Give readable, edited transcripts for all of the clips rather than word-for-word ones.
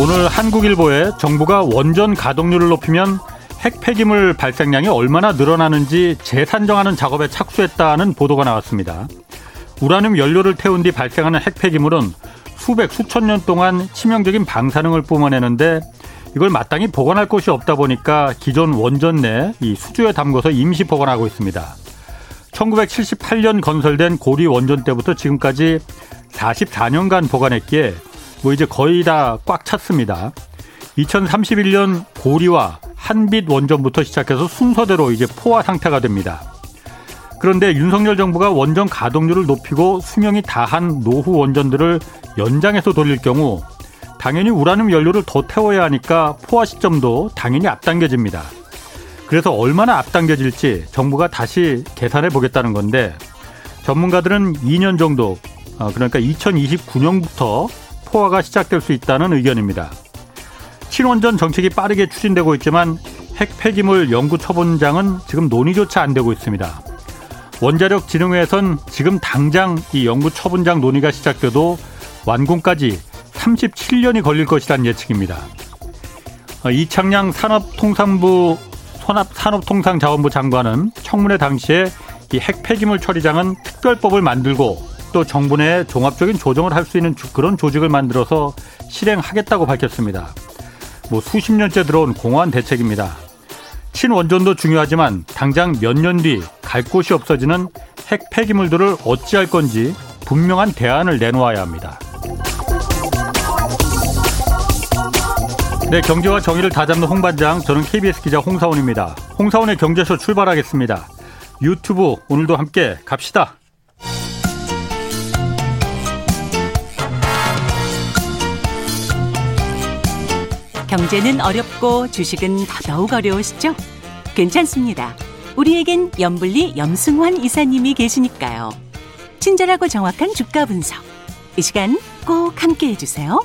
오늘 한국일보에 정부가 원전 가동률을 높이면 핵 폐기물 발생량이 얼마나 늘어나는지 재산정하는 작업에 착수했다는 보도가 나왔습니다. 우라늄 연료를 태운 뒤 발생하는 핵 폐기물은 수백, 수천 년 동안 치명적인 방사능을 뿜어내는데 이걸 마땅히 보관할 곳이 없다 보니까 기존 원전 내 이 수조에 담궈서 임시 보관하고 있습니다. 1978년 건설된 고리 원전 때부터 지금까지 44년간 보관했기에 이제 거의 다 꽉 찼습니다. 2031년 고리와 한빛 원전부터 시작해서 순서대로 이제 포화 상태가 됩니다. 그런데 윤석열 정부가 원전 가동률을 높이고 수명이 다한 노후 원전들을 연장해서 돌릴 경우 당연히 우라늄 연료를 더 태워야 하니까 포화 시점도 당연히 앞당겨집니다. 그래서 얼마나 앞당겨질지 정부가 다시 계산해 보겠다는 건데 전문가들은 2년 정도, 그러니까 2029년부터 포화가 시작될 수 있다는 의견입니다. 친원전 정책이 빠르게 추진되고 있지만 핵 폐기물 연구 처분장은 지금 논의조차 안 되고 있습니다. 원자력진흥회에선 지금 당장 이 연구 처분장 논의가 시작돼도 완공까지 37년이 걸릴 것이라는 예측입니다. 이창양 산업통상자원부 장관은 청문회 당시에 이 핵 폐기물 처리장은 특별법을 만들고 또 정부 내 종합적인 조정을 할 수 있는 그런 조직을 만들어서 실행하겠다고 밝혔습니다. 수십 년째 들어온 공허한 대책입니다. 친원전도 중요하지만 당장 몇 년 뒤 갈 곳이 없어지는 핵 폐기물들을 어찌할 건지 분명한 대안을 내놓아야 합니다. 네, 경제와 정의를 다잡는 홍반장, 저는 KBS 기자 홍사훈입니다. 홍사훈의 경제쇼 출발하겠습니다. 유튜브 오늘도 함께 갑시다. 경제는 어렵고 주식은 더더욱 어려우시죠? 괜찮습니다. 우리에겐 염불리 염승환 이사님이 계시니까요. 친절하고 정확한 주가 분석. 이 시간 꼭 함께해 주세요.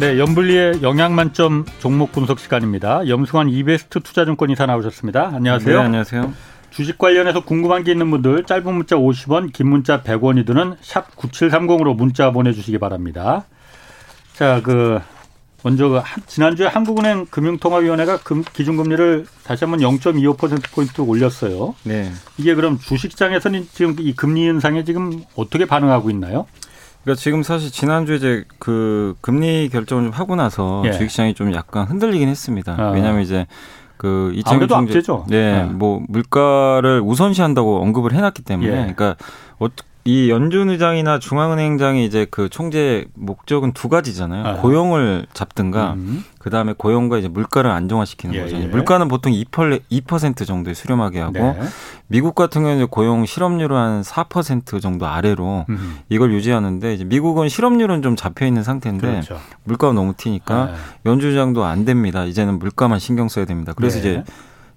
네, 염불리의 영양만점 종목 분석 시간입니다. 염승환 이베스트 투자증권 이사 나오셨습니다. 안녕하세요. 네, 안녕하세요. 주식 관련해서 궁금한 게 있는 분들 짧은 문자 50원, 긴 문자 100원이 드는 샵 9730으로 문자 보내주시기 바랍니다. 자, 먼저 지난주에 한국은행 금융통화위원회가 기준금리를 다시 한번 0.25%포인트 올렸어요. 네. 이게 그럼 주식시장에서는 지금 이 금리 인상에 지금 어떻게 반응하고 있나요? 그러니까 지금 사실 지난주에 이제 금리 결정을 좀 하고 나서 예. 주식시장이 좀 약간 흔들리긴 했습니다. 아. 왜냐하면 이제 아무래도 악재죠. 네, 네. 물가를 우선시한다고 언급을 해놨기 때문에 예. 그러니까 이 연준 의장이나 중앙은행장이 이제 총재의 목적은 두 가지잖아요. 아. 고용을 잡든가, 그 다음에 고용과 이제 물가를 안정화시키는 거죠. 예. 물가는 보통 2% 정도에 수렴하게 하고, 네. 미국 같은 경우는 고용 실업률은 한 4% 정도 아래로 이걸 유지하는데, 이제 미국은 실업률은 좀 잡혀 있는 상태인데, 그렇죠. 물가가 너무 튀니까 네. 연준 의장도 안 됩니다. 이제는 물가만 신경 써야 됩니다. 그래서 네.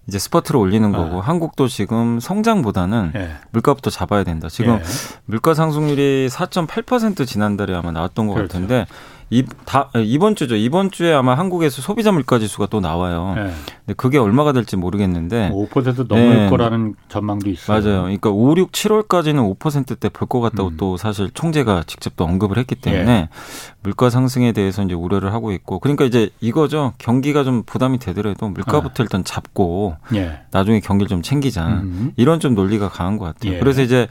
이제 스퍼트를 올리는 거고 한국도 지금 성장보다는 물가부터 잡아야 된다. 지금 물가 상승률이 4.8% 지난달에 아마 나왔던 것 그렇죠. 같은데 이번 주에 아마 한국에서 소비자 물가지수가 또 나와요. 네. 근데 그게 얼마가 될지 모르겠는데 5% 넘을 거라는 전망도 있어요. 맞아요. 그러니까 5, 6, 7월까지는 5%대 볼 것 같다고 또 사실 총재가 직접 또 언급을 했기 때문에 물가 상승에 대해서 이제 우려를 하고 있고 그러니까 이제 이거죠. 경기가 좀 부담이 되더라도 물가부터 일단 잡고 나중에 경기를 좀 챙기자. 이런 좀 논리가 강한 것 같아요. 그래서 이제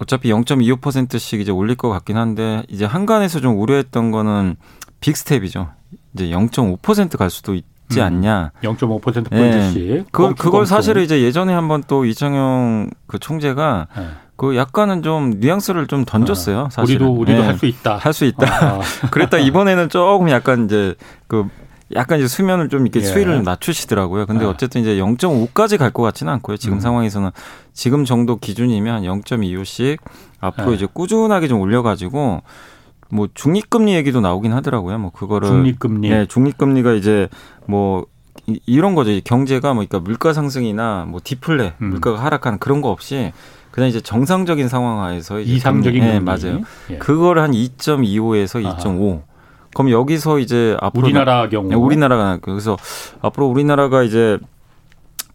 어차피 0.25%씩 이제 올릴 것 같긴 한데 이제 한간에서 좀 우려했던 거는 빅스텝이죠. 이제 0.5% 갈 수도 있지 않냐. 0.5% 포인트씩. 네. 그걸 사실은 이제 예전에 한번 또 이창용 총재가 약간은 좀 뉘앙스를 좀 던졌어요. 사실 우리도 할 수 있다. 할 수 있다. 그랬다 이번에는 조금 약간 이제 약간 이제 수면을 좀 이렇게 수위를 낮추시더라고요. 근데 어쨌든 이제 0.5까지 갈 것 같지는 않고요. 지금 상황에서는 지금 정도 기준이면 0.25씩 앞으로 이제 꾸준하게 좀 올려가지고 중립금리 얘기도 나오긴 하더라고요. 그거를 중립금리. 네, 중립금리가 이제 이런 거죠. 경제가 그러니까 물가 상승이나 디플레, 물가가 하락하는 그런 거 없이. 그냥 이제 정상적인 상황 하에서 이상적인 금리. 네, 맞아요. 그걸 한 2.25에서 2.5. 그럼 여기서 이제 앞으로 우리나라 경우 그래서 앞으로 우리나라가 이제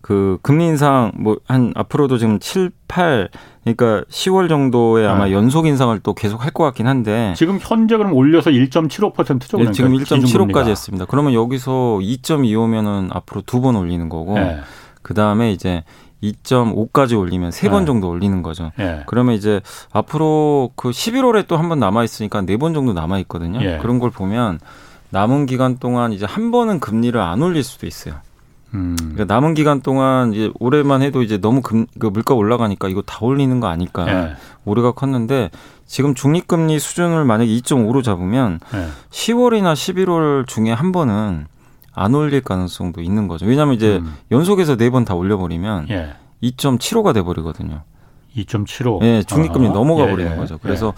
그 금리 인상 뭐 한 앞으로도 지금 7, 8 그러니까 10월 정도에 아마 연속 인상을 또 계속 할 것 같긴 한데 지금 현재 그럼 올려서 1.75%죠? 네, 지금 1.75까지 했습니다. 그러면 여기서 2.25면은 앞으로 두 번 올리는 거고 네. 그다음에 이제 2.5까지 올리면 세 번 정도 올리는 거죠. 예. 그러면 이제 앞으로 그 11월에 또 한 번 남아 있으니까 네 번 정도 남아 있거든요. 예. 그런 걸 보면 남은 기간 동안 이제 한 번은 금리를 안 올릴 수도 있어요. 그러니까 남은 기간 동안 이제 올해만 해도 이제 너무 그 물가 올라가니까 이거 다 올리는 거 아닐까. 예. 오류가 컸는데 지금 중립금리 수준을 만약에 2.5로 잡으면 10월이나 11월 중에 한 번은 안 올릴 가능성도 있는 거죠. 왜냐하면 이제 연속해서 네 번 다 올려버리면 2.75가 돼버리거든요. 2.75. 예, 중립금리 넘어가 버리는 거죠. 그래서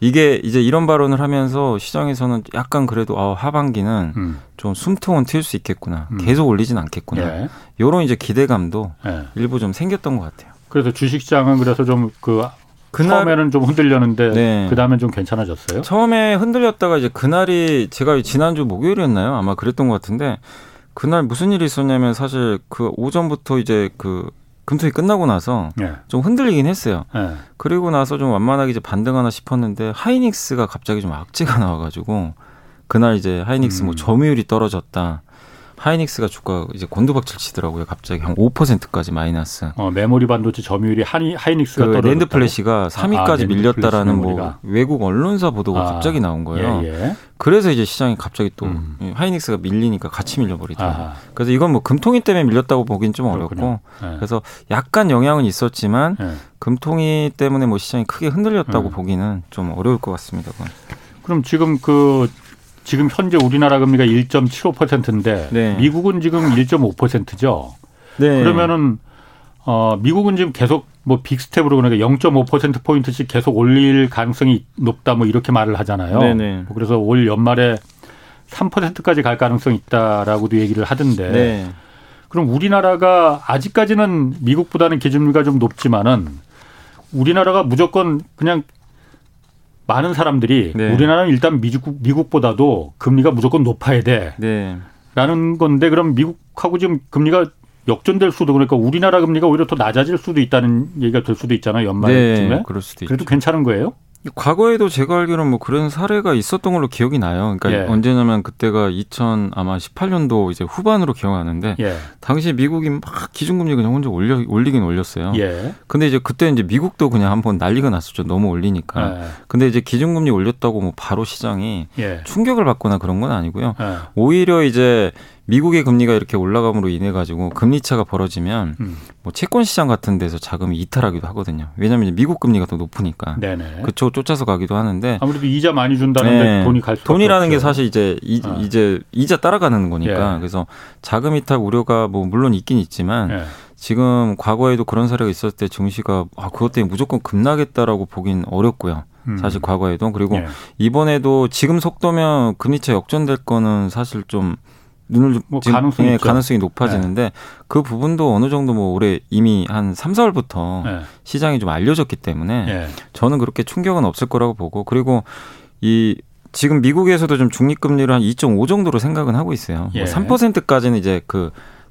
이게 이제 이런 발언을 하면서 시장에서는 약간 그래도 하반기는 좀 숨통은 트일 수 있겠구나. 계속 올리진 않겠구나. 이런 이제 기대감도 일부 좀 생겼던 것 같아요. 그래서 주식시장은 그래서 좀 처음에는 좀 흔들렸는데 네. 그다음엔 좀 괜찮아졌어요? 처음에 흔들렸다가 이제 그날이 제가 지난주 목요일이었나요? 아마 그랬던 것 같은데 그날 무슨 일이 있었냐면 사실 그 오전부터 이제 그 금토이 끝나고 나서 네. 좀 흔들리긴 했어요. 네. 그리고 나서 좀 완만하게 이제 반등하나 싶었는데 하이닉스가 갑자기 좀 악재가 나와가지고 그날 이제 하이닉스 뭐 점유율이 떨어졌다. 하이닉스가 주가 이제 곤두박질 치더라고요. 갑자기 한 5%까지 마이너스. 메모리 반도체 점유율이 하이닉스가 떨어졌다. 랜드 플래시가 3위까지 밀렸다라는 뭐 외국 언론사 보도가 갑자기 나온 거예요. 예. 그래서 이제 시장이 갑자기 또 하이닉스가 밀리니까 같이 밀려버리더라고요. 그래서 이건 뭐 금통위 때문에 밀렸다고 보긴 좀 어렵고. 예. 그래서 약간 영향은 있었지만 금통위 때문에 뭐 시장이 크게 흔들렸다고 보기는 좀 어려울 것 같습니다. 그건. 그럼 지금 현재 우리나라 금리가 1.75%인데 네. 미국은 지금 1.5%죠. 네. 그러면은 미국은 지금 계속 뭐 빅스텝으로 그러니까 0.5% 포인트씩 계속 올릴 가능성이 높다 뭐 이렇게 말을 하잖아요. 네네. 그래서 올 연말에 3%까지 갈 가능성이 있다라고도 얘기를 하던데. 네. 그럼 우리나라가 아직까지는 미국보다는 기준금리가 좀 높지만은 우리나라가 무조건 그냥 많은 사람들이 네. 우리나라는 일단 미국보다도 금리가 무조건 높아야 돼라는 네. 건데 그럼 미국하고 지금 금리가 역전될 수도 그러니까 우리나라 금리가 오히려 더 낮아질 수도 있다는 얘기가 될 수도 있잖아요. 연말쯤에. 네, 그럴 수도 그래도 있죠. 괜찮은 거예요? 과거에도 제가 알기로는 뭐 그런 사례가 있었던 걸로 기억이 나요. 그러니까 예. 언제냐면 그때가 2018년도 이제 후반으로 기억나는데 예. 당시 미국이 막 기준금리 그냥 혼자 올리긴 올렸어요. 예. 근데 이제 그때 이제 미국도 그냥 한번 난리가 났었죠. 너무 올리니까. 예. 근데 이제 기준금리 올렸다고 뭐 바로 시장이 예. 충격을 받거나 그런 건 아니고요. 예. 오히려 이제 미국의 금리가 이렇게 올라감으로 인해 가지고 금리 차가 벌어지면 뭐 채권 시장 같은 데서 자금이 이탈하기도 하거든요. 왜냐하면 이제 미국 금리가 더 높으니까. 네네. 그쪽 쫓아서 가기도 하는데 아무래도 이자 많이 준다는데 네. 돈이 갈 수 없죠. 돈이라는 게 사실 이제 이자 따라가는 거니까. 예. 그래서 자금 이탈 우려가 뭐 물론 있긴 있지만 예. 지금 과거에도 그런 사례가 있었을 때 증시가 그것 때문에 무조건 급락했다라고 보긴 어렵고요. 사실 과거에도 그리고 예. 이번에도 지금 속도면 금리차 역전될 거는 사실 좀 눈을 뭐 가능성이, 높아지는데 네. 그 부분도 어느 정도 뭐 올해 이미 한 3, 4월부터 네. 시장이 좀 알려졌기 때문에 네. 저는 그렇게 충격은 없을 거라고 보고 그리고 지금 미국에서도 좀 중립금리를 한 2.5 정도로 생각은 하고 있어요. 예. 뭐 3%까지는 이제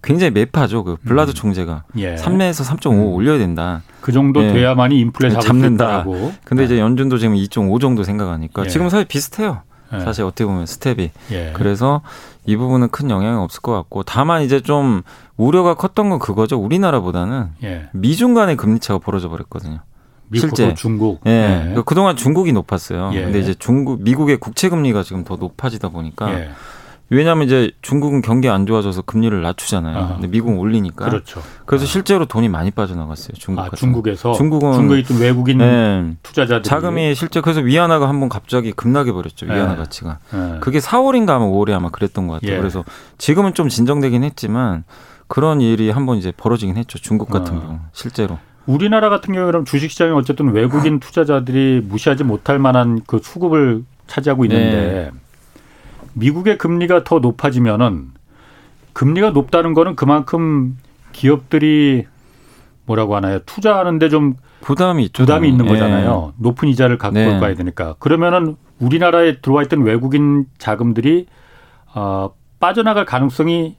굉장히 매파죠. 블라드 총재가. 예. 3에서 3.5 올려야 된다. 그 정도 예. 돼야만이 인플레 잡는다. 근데 이제 연준도 지금 2.5 정도 생각하니까 예. 지금 사실 비슷해요. 예. 사실 어떻게 보면 스텝이. 예. 그래서 이 부분은 큰 영향이 없을 것 같고 다만 이제 좀 우려가 컸던 건 그거죠. 우리나라보다는 예. 미중 간의 금리차가 벌어져 버렸거든요. 실제 중국. 예. 예. 그러니까 그동안 중국이 높았어요. 예. 근데 이제 미국의 국채 금리가 지금 더 높아지다 보니까 예. 왜냐하면 이제 중국은 경기 안 좋아져서 금리를 낮추잖아요. 근데 미국은 올리니까. 그렇죠. 그래서 실제로 돈이 많이 빠져나갔어요. 중국에서. 중국에 있던 외국인 네. 투자자들. 자금이 실제 그래서 위안화가 한번 갑자기 급락해 버렸죠. 위안화 가치가. 그게 4월인가 아마 5월에 아마 그랬던 것 같아요. 예. 그래서 지금은 좀 진정되긴 했지만 그런 일이 한번 이제 벌어지긴 했죠. 중국 같은 경우 실제로. 우리나라 같은 경우에는 주식시장이 어쨌든 외국인 투자자들이 무시하지 못할 만한 그 수급을 차지하고 있는데. 네. 미국의 금리가 더 높아지면은 금리가 높다는 거는 그만큼 기업들이 뭐라고 하나요? 투자하는데 좀 부담이 있는 거잖아요. 예. 높은 이자를 갖고 네. 가야 되니까. 그러면은 우리나라에 들어와 있던 외국인 자금들이 빠져나갈 가능성이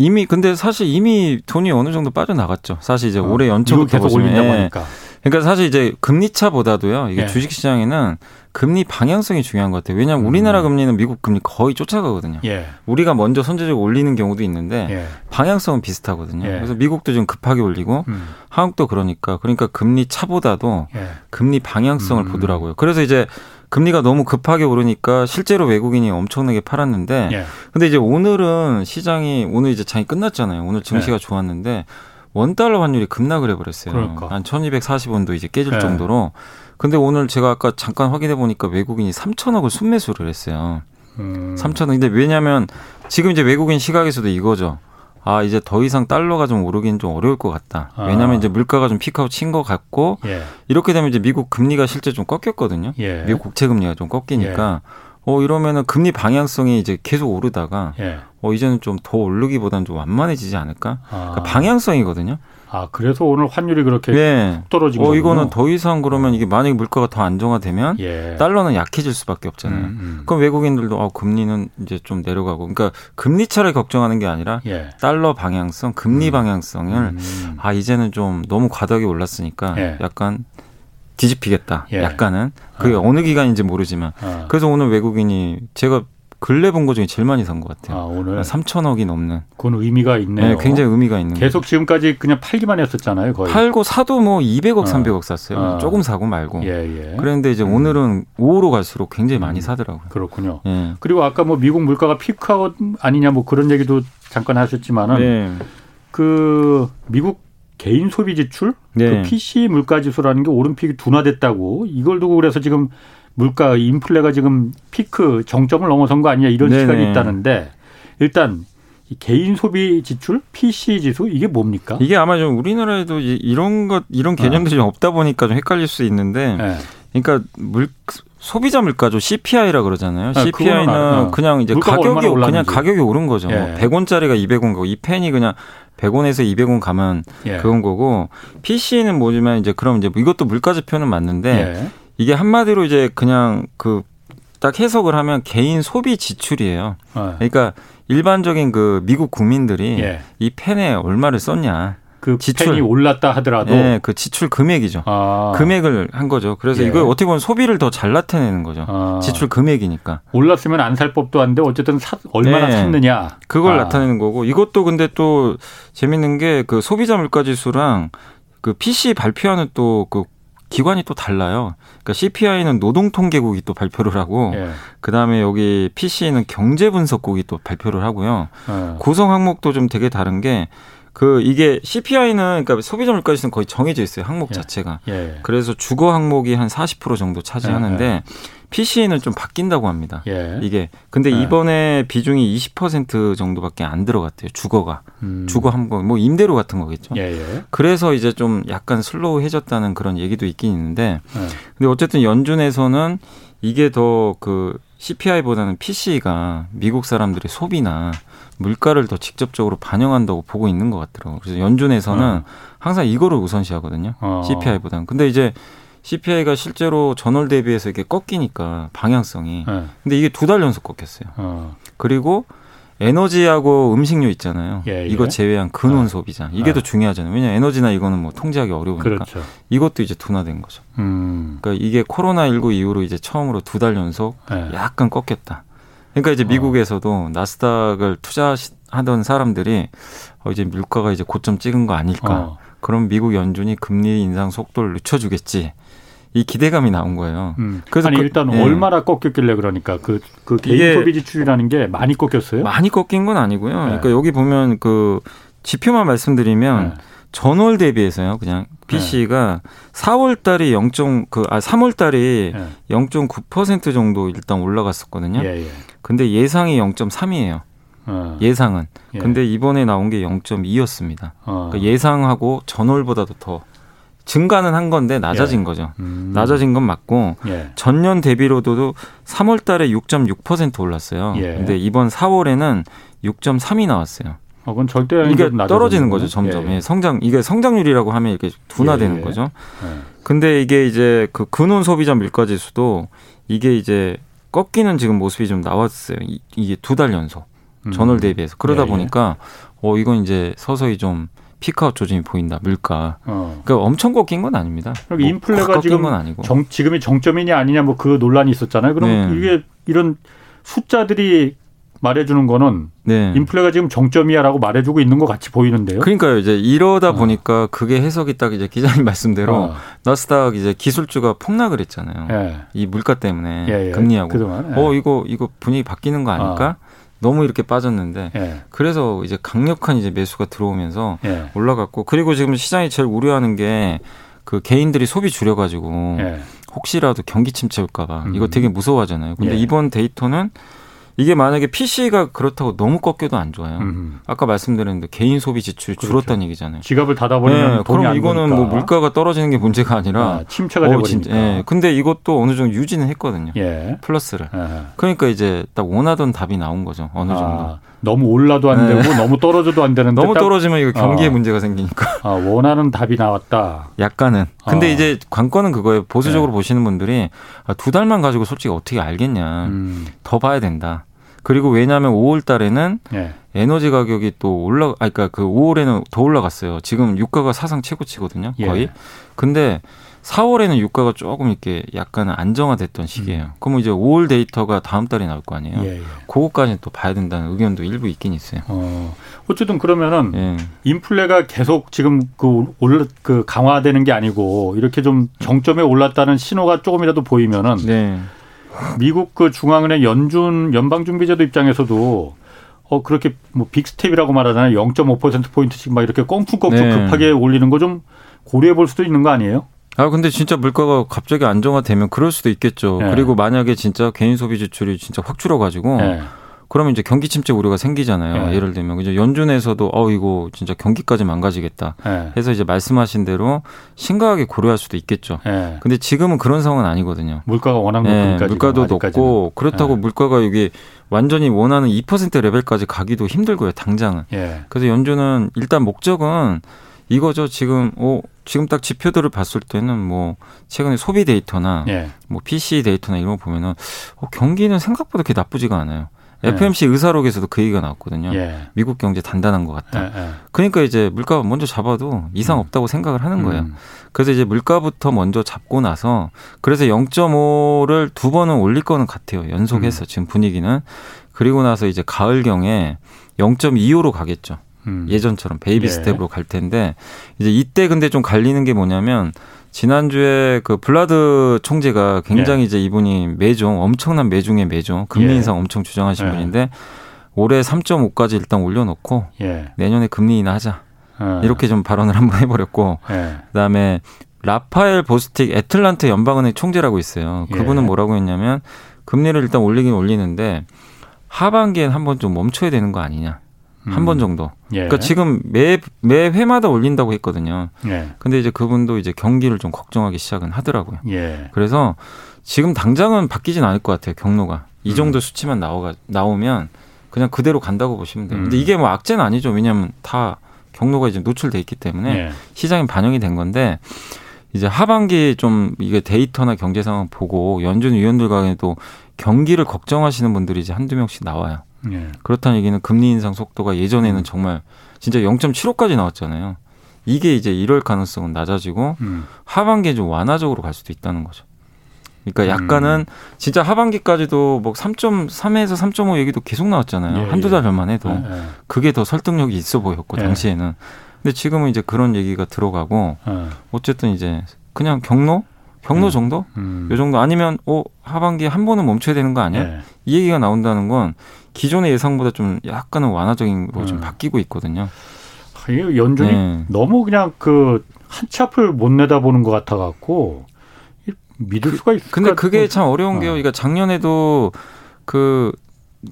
이미 근데 사실 이미 돈이 어느 정도 빠져나갔죠. 사실 이제 올해 연초부터 계속 올린다고 하니까. 그러니까 사실 이제 금리 차보다도요. 이게 예. 주식 시장에는 금리 방향성이 중요한 것 같아요. 왜냐하면 우리나라 금리는 미국 금리 거의 쫓아가거든요. 예. 우리가 먼저 선제적으로 올리는 경우도 있는데 예. 방향성은 비슷하거든요. 예. 그래서 미국도 지금 급하게 올리고 한국도 그러니까 금리 차보다도 예. 금리 방향성을 보더라고요. 그래서 이제 금리가 너무 급하게 오르니까 실제로 외국인이 엄청나게 팔았는데 예. 근데 이제 오늘은 시장이 오늘 이제 장이 끝났잖아요. 오늘 증시가 예. 좋았는데 원달러 환율이 급락을 해버렸어요. 그럴까. 한 1240원도 이제 깨질 예. 정도로. 근데 오늘 제가 아까 잠깐 확인해 보니까 외국인이 3,000억을 순매수를 했어요. 3,000억. 근데 왜냐하면 지금 이제 외국인 시각에서도 이거죠. 아, 이제 더 이상 달러가 좀 오르긴 좀 어려울 것 같다. 왜냐하면 이제 물가가 좀 피크아웃 친 것 같고 예. 이렇게 되면 이제 미국 금리가 실제 좀 꺾였거든요. 예. 미국 국채 금리가 좀 꺾이니까 예. 이러면은 금리 방향성이 이제 계속 오르다가 예. 이제는 좀 더 오르기보다는 좀 완만해지지 않을까? 그러니까 방향성이거든요. 아, 그래서 오늘 환율이 그렇게 네. 떨어지고. 이거는 더 이상 그러면 이게 만약에 물가가 더 안정화되면 예. 달러는 약해질 수밖에 없잖아요. 그럼 외국인들도 금리는 이제 좀 내려가고. 그러니까 금리 차를 걱정하는 게 아니라 예. 달러 방향성, 금리 방향성을 이제는 좀 너무 과도하게 올랐으니까 예. 약간 뒤집히겠다. 예. 약간은. 그게 어느 기간인지 모르지만. 그래서 오늘 외국인이 제가 근래 본 거 중에 제일 많이 산 것 같아요. 아, 오늘 3,000억이 넘는. 그건 의미가 있네요. 네, 굉장히 의미가 있는. 계속 거죠. 지금까지 그냥 팔기만 했었잖아요. 거의. 팔고 사도 200억, 300억 샀어요. 조금 사고 말고. 예, 예. 그런데 이제 오늘은 5호로 갈수록 굉장히 많이 사더라고요. 그렇군요. 예. 그리고 아까 미국 물가가 피크아웃 아니냐 그런 얘기도 잠깐 하셨지만은 네. 미국 개인 소비 지출, 네. PCE 물가 지수라는 게 오름폭이 둔화됐다고 이걸 두고 그래서 지금 물가 인플레가 지금 피크 정점을 넘어선 거 아니냐 이런 시각이 있다는데 일단 이 개인 소비 지출 PCE 지수 이게 뭡니까? 이게 아마 좀 우리나라에도 이런 개념들이 좀 없다 보니까 좀 헷갈릴 수 있는데 네. 그러니까 소비자 물가죠. CPI라 그러잖아요. 네, CPI는 그냥 이제 가격이 오른 거죠. 예. 100원짜리가 200원 거고 이 펜이 그냥 100원에서 200원 가면 예. 그런 거고 PCE는 뭐지만 이제 그럼 이제 이것도 물가 지표는 맞는데 예. 이게 한마디로 이제 그냥 딱 해석을 하면 개인 소비 지출이에요. 그러니까 일반적인 미국 국민들이 예. 이 펜에 얼마를 썼냐. 펜이 올랐다 하더라도 네, 지출 금액이죠. 금액을 한 거죠. 그래서 예. 이걸 어떻게 보면 소비를 더 잘 나타내는 거죠. 지출 금액이니까. 올랐으면 안 살 법도 한데 어쨌든 얼마나 네. 샀느냐. 그걸 나타내는 거고 이것도 근데 또 재밌는 게 소비자 물가 지수랑 PC 발표하는 또 기관이 또 달라요. 그러니까 CPI는 노동통계국이 또 발표를 하고 예. 그다음에 여기 PC는 경제분석국이 또 발표를 하고요. 구성 항목도 좀 되게 다른 게 이게 CPI는 그러니까 소비자 물가 지수는 거의 정해져 있어요. 항목 자체가. 예. 예. 그래서 주거 항목이 한 40% 정도 차지하는데 예. PCE는 좀 바뀐다고 합니다. 예. 이게 근데 예. 이번에 비중이 20% 정도밖에 안 들어갔대요. 주거가. 주거 항목 임대료 같은 거겠죠. 예. 예. 그래서 이제 좀 약간 슬로우해졌다는 그런 얘기도 있긴 있는데 예. 근데 어쨌든 연준에서는 이게 더 CPI보다는 PCE가 미국 사람들의 소비나 물가를 더 직접적으로 반영한다고 보고 있는 것 같더라고요. 그래서 연준에서는 항상 이거를 우선시하거든요. CPI보다는. 근데 이제 CPI가 실제로 전월 대비해서 이렇게 꺾이니까 방향성이. 근데 이게 2달 연속 꺾였어요. 그리고 에너지하고 음식료 있잖아요. 예, 예. 이거 제외한 근원 소비자. 이게 더 중요하잖아요. 왜냐하면 에너지나 이거는 통제하기 어려우니까. 그렇죠. 이것도 이제 둔화된 거죠. 그러니까 이게 코로나19 이후로 이제 처음으로 2달 연속 약간 꺾였다. 그러니까 이제 미국에서도 나스닥을 투자하던 사람들이 이제 물가가 이제 고점 찍은 거 아닐까. 그럼 미국 연준이 금리 인상 속도를 늦춰주겠지. 이 기대감이 나온 거예요. 그래서 아니 일단 예. 얼마나 꺾였길래 그러니까 그 개인 소비 지출이라는 게 많이 꺾였어요? 많이 꺾인 건 아니고요. 예. 그러니까 여기 보면 지표만 말씀드리면 예. 전월 대비해서요. 그냥 PC가 4월 달이 3월 달이 0.9% 정도 일단 올라갔었거든요. 예, 예. 근데 예상이 0.3이에요. 예상은. 예. 근데 이번에 나온 게 0.2였습니다. 그러니까 예상하고 전월보다도 더 증가는 한 건데 낮아진 예. 거죠. 낮아진 건 맞고 예. 전년 대비로도 3월 달에 6.6% 올랐어요. 그런데 예. 이번 4월에는 6.3이 나왔어요. 그건 절대 그러니까 떨어지는 거죠. 점점 예. 예. 이게 성장률이라고 하면 이렇게 둔화되는 예. 거죠. 그런데 예. 이게 이제 근원 소비자 물가지수도 이게 이제 꺾이는 지금 모습이 좀 나왔어요. 이게 2달 연속. 전월 대비해서. 그러다 보니까 이건 이제 서서히 좀 피크아웃 조짐이 보인다. 물가. 그러니까 엄청 꺾인 건 아닙니다. 그러니까 뭐 인플레가 지금 건 아니고. 지금이 정점이냐 아니냐 뭐 그 논란이 있었잖아요. 그럼 이게 이런 숫자들이 말해주는 거는 인플레가 지금 정점이야라고 말해주고 있는 것 같이 보이는데요. 그러니까요. 이제 이러다 보니까 그게 해석이 딱 이제 기자님 말씀대로 나스닥 이제 기술주가 폭락을 했잖아요. 이 물가 때문에 금리하고. 그동안, 이거 분위기 바뀌는 거 아닐까? 너무 이렇게 빠졌는데 그래서 이제 강력한 이제 매수가 들어오면서 올라갔고, 그리고 지금 시장이 제일 우려하는 게 그 개인들이 소비 줄여가지고 혹시라도 경기 침체 올까 봐 이거 되게 무서워하잖아요. 근데 이번 데이터는 이게 만약에 PC가 그렇다고 너무 꺾여도 안 좋아요. 아까 말씀드렸는데 개인 소비 지출이 줄었다는 얘기잖아요. 지갑을 닫아버리면 돈이 안 되니까. 그럼 이거는 뭐 물가가 떨어지는 게 문제가 아니라 침체가 돼버리니까. 근데 이것도 어느 정도 유지는 했거든요. 플러스를. 그러니까 이제 딱 원하던 답이 나온 거죠. 어느 정도. 너무 올라도 안 되고 너무 떨어져도 안 되는데. 너무 떨어지면 이거 경기에 문제가 생기니까. 원하는 답이 나왔다. 약간은. 근데 이제 관건은 그거예요. 보수적으로 보시는 분들이 두 달만 가지고 솔직히 어떻게 알겠냐. 더 봐야 된다. 그리고 왜냐하면 5월 달에는 에너지 가격이 또 그러니까 그 5월에는 더 올라갔어요. 지금 유가가 사상 최고치거든요. 거의. 근데 4월에는 유가가 조금 이렇게 약간 안정화됐던 시기예요. 그러면 이제 5월 데이터가 다음 달에 나올 거 아니에요. 그거까지는 또 봐야 된다는 의견도 일부 있긴 있어요. 어쨌든 그러면은 인플레가 계속 지금 그 강화되는 게 아니고 이렇게 좀 정점에 올랐다는 신호가 조금이라도 보이면은. 미국 그 중앙은행 연방준비제도 입장에서도 그렇게 뭐 빅스텝이라고 말하잖아요. 0.5%포인트씩 막 이렇게 껑충껑충 급하게 올리는 거 좀 고려해 볼 수도 있는 거 아니에요? 근데 진짜 물가가 갑자기 안정화되면 그럴 수도 있겠죠. 그리고 만약에 진짜 개인 소비 지출이 진짜 확 줄어가지고 그러면 이제 경기 침체 우려가 생기잖아요. 예를 들면 이제 연준에서도 이거 진짜 경기까지 망가지겠다 해서 이제 말씀하신 대로 심각하게 고려할 수도 있겠죠. 근데 지금은 그런 상황은 아니거든요. 물가가 워낙 높으니까. 물가도 높고 그렇다고 물가가 여기 완전히 원하는 2% 레벨까지 가기도 힘들고요. 당장은. 그래서 연준은 일단 목적은 이거죠. 지금 딱 지표들을 봤을 때는 뭐 최근에 소비 데이터나 뭐 PC 데이터나 이런 거 보면은 경기는 생각보다 그렇게 나쁘지가 않아요. FMC 의사록에서도 그 얘기가 나왔거든요. 미국 경제 단단한 것 같다. 그러니까 이제 물가 먼저 잡아도 이상 없다고 생각을 하는 거예요. 그래서 이제 물가부터 먼저 잡고 나서 그래서 0.5를 두 번은 올릴 거는 같아요. 연속해서 지금 분위기는. 그리고 나서 이제 가을경에 0.25로 가겠죠. 예전처럼 베이비 스텝으로 갈 텐데 이제 이때 근데 좀 갈리는 게 뭐냐면 지난주에 그 블라드 총재가 굉장히 이제 이분이 매종 엄청난 매중의 매종 금리 인상 엄청 주장하신 분인데 올해 3.5까지 일단 올려놓고 내년에 금리 인하하자 이렇게 좀 발언을 한번 해버렸고 그다음에 라파엘 보스틱 애틀란타 연방은행 총재라고 있어요. 그분은 뭐라고 했냐면 금리를 일단 올리긴 올리는데 하반기엔 한번 좀 멈춰야 되는 거 아니냐. 한 번 정도. 그러니까 지금 매 회마다 올린다고 했거든요. 근데 이제 그분도 이제 경기를 좀 걱정하기 시작은 하더라고요. 그래서 지금 당장은 바뀌진 않을 것 같아요. 경로가. 이 정도 수치만 나오면 그냥 그대로 간다고 보시면 돼요. 근데 이게 뭐 악재는 아니죠. 왜냐하면 다 경로가 이제 노출돼 있기 때문에 시장에 반영이 된 건데 이제 하반기 좀 이게 데이터나 경제 상황 보고 연준 위원들 간에도 경기를 걱정하시는 분들이 이제 한두 명씩 나와요. 그렇다는 얘기는 금리 인상 속도가 예전에는 정말 진짜 0.75까지 나왔잖아요. 이게 이제 이럴 가능성은 낮아지고 하반기에 좀 완화적으로 갈 수도 있다는 거죠. 그러니까 약간은 진짜 하반기까지도 뭐 3.3에서 3.5 얘기도 계속 나왔잖아요. 한두 달 전만 해도. 그게 더 설득력이 있어 보였고 당시에는. 근데 지금은 이제 그런 얘기가 들어가고 어쨌든 이제 그냥 경로 정도? 요 정도 아니면 하반기에 한 번은 멈춰야 되는 거 아니야? 이 얘기가 나온다는 건 기존의 예상보다 좀 약간은 완화적인 거 좀 바뀌고 있거든요. 이게 연준이 너무 그냥 그 한 치 앞을 못 내다보는 것 같아 갖고 믿을 수가 있을까? 근데 그게 참 어려운 게요. 그러니까 작년에도 그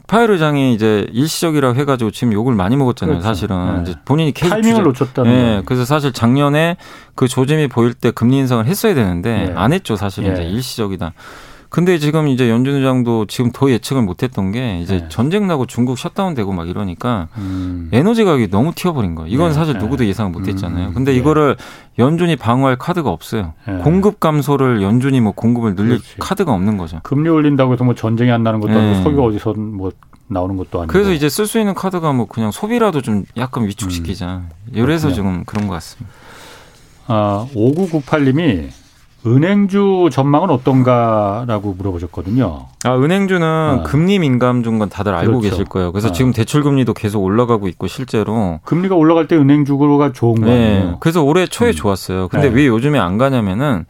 파월 의장이 이제 일시적이라고 해가지고 지금 욕을 많이 먹었잖아요. 그렇죠. 사실은 이제 본인이 계속 타이밍을 놓쳤다는. 그래서 사실 작년에 그 조짐이 보일 때 금리 인상을 했어야 되는데 안 했죠. 사실은 이제 일시적이다. 근데 지금 이제 연준 의장도 지금 더 예측을 못했던 게 이제 전쟁 나고 중국 셧다운되고 막 이러니까 에너지 가격이 너무 튀어버린 거예요. 이건 사실 누구도 예상을 못했잖아요. 근데 이거를 연준이 방어할 카드가 없어요. 공급 감소를 연준이 뭐 공급을 늘릴 카드가 없는 거죠. 금리 올린다고 해서 뭐 전쟁이 안 나는 것도 아니고 석유가 어디서 뭐 나오는 것도 아니고. 그래서 이제 쓸 수 있는 카드가 뭐 그냥 소비라도 좀 약간 위축시키자. 이래서 지금 그런 것 같습니다. 아, 5998님이 은행주 전망은 어떤가라고 물어보셨거든요. 아, 은행주는 금리 민감주인 건 다들 알고 계실 거예요. 그래서 지금 대출금리도 계속 올라가고 있고 실제로. 금리가 올라갈 때 은행주가 좋은 거예요. 그래서 올해 초에 좋았어요. 근데 왜 요즘에 안 가냐면은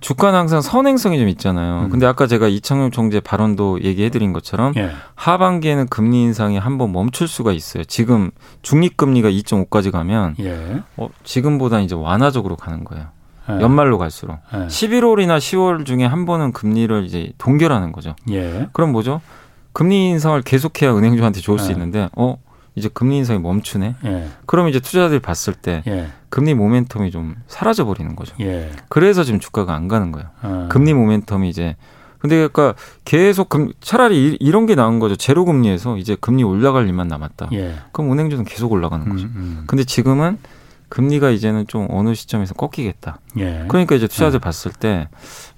주가는 항상 선행성이 좀 있잖아요. 근데 아까 제가 이창용 총재 발언도 얘기해드린 것처럼 하반기에는 금리 인상이 한번 멈출 수가 있어요. 지금 중립금리가 2.5까지 가면 지금보다 이제 완화적으로 가는 거예요. 연말로 갈수록 11월이나 10월 중에 한 번은 금리를 이제 동결하는 거죠. 그럼 뭐죠? 금리 인상을 계속해야 은행주한테 좋을 수 있는데 이제 금리 인상이 멈추네. 그럼 이제 투자자들이 봤을 때 금리 모멘텀이 좀 사라져 버리는 거죠. 그래서 지금 주가가 안 가는 거예요. 금리 모멘텀이 이제 근데 그러니까 계속 차라리 이런 게 나은 거죠. 제로 금리에서 이제 금리 올라갈 일만 남았다. 그럼 은행주는 계속 올라가는 거죠. 근데 지금은 금리가 이제는 좀 어느 시점에서 꺾이겠다. 그러니까 이제 투자자들 봤을 때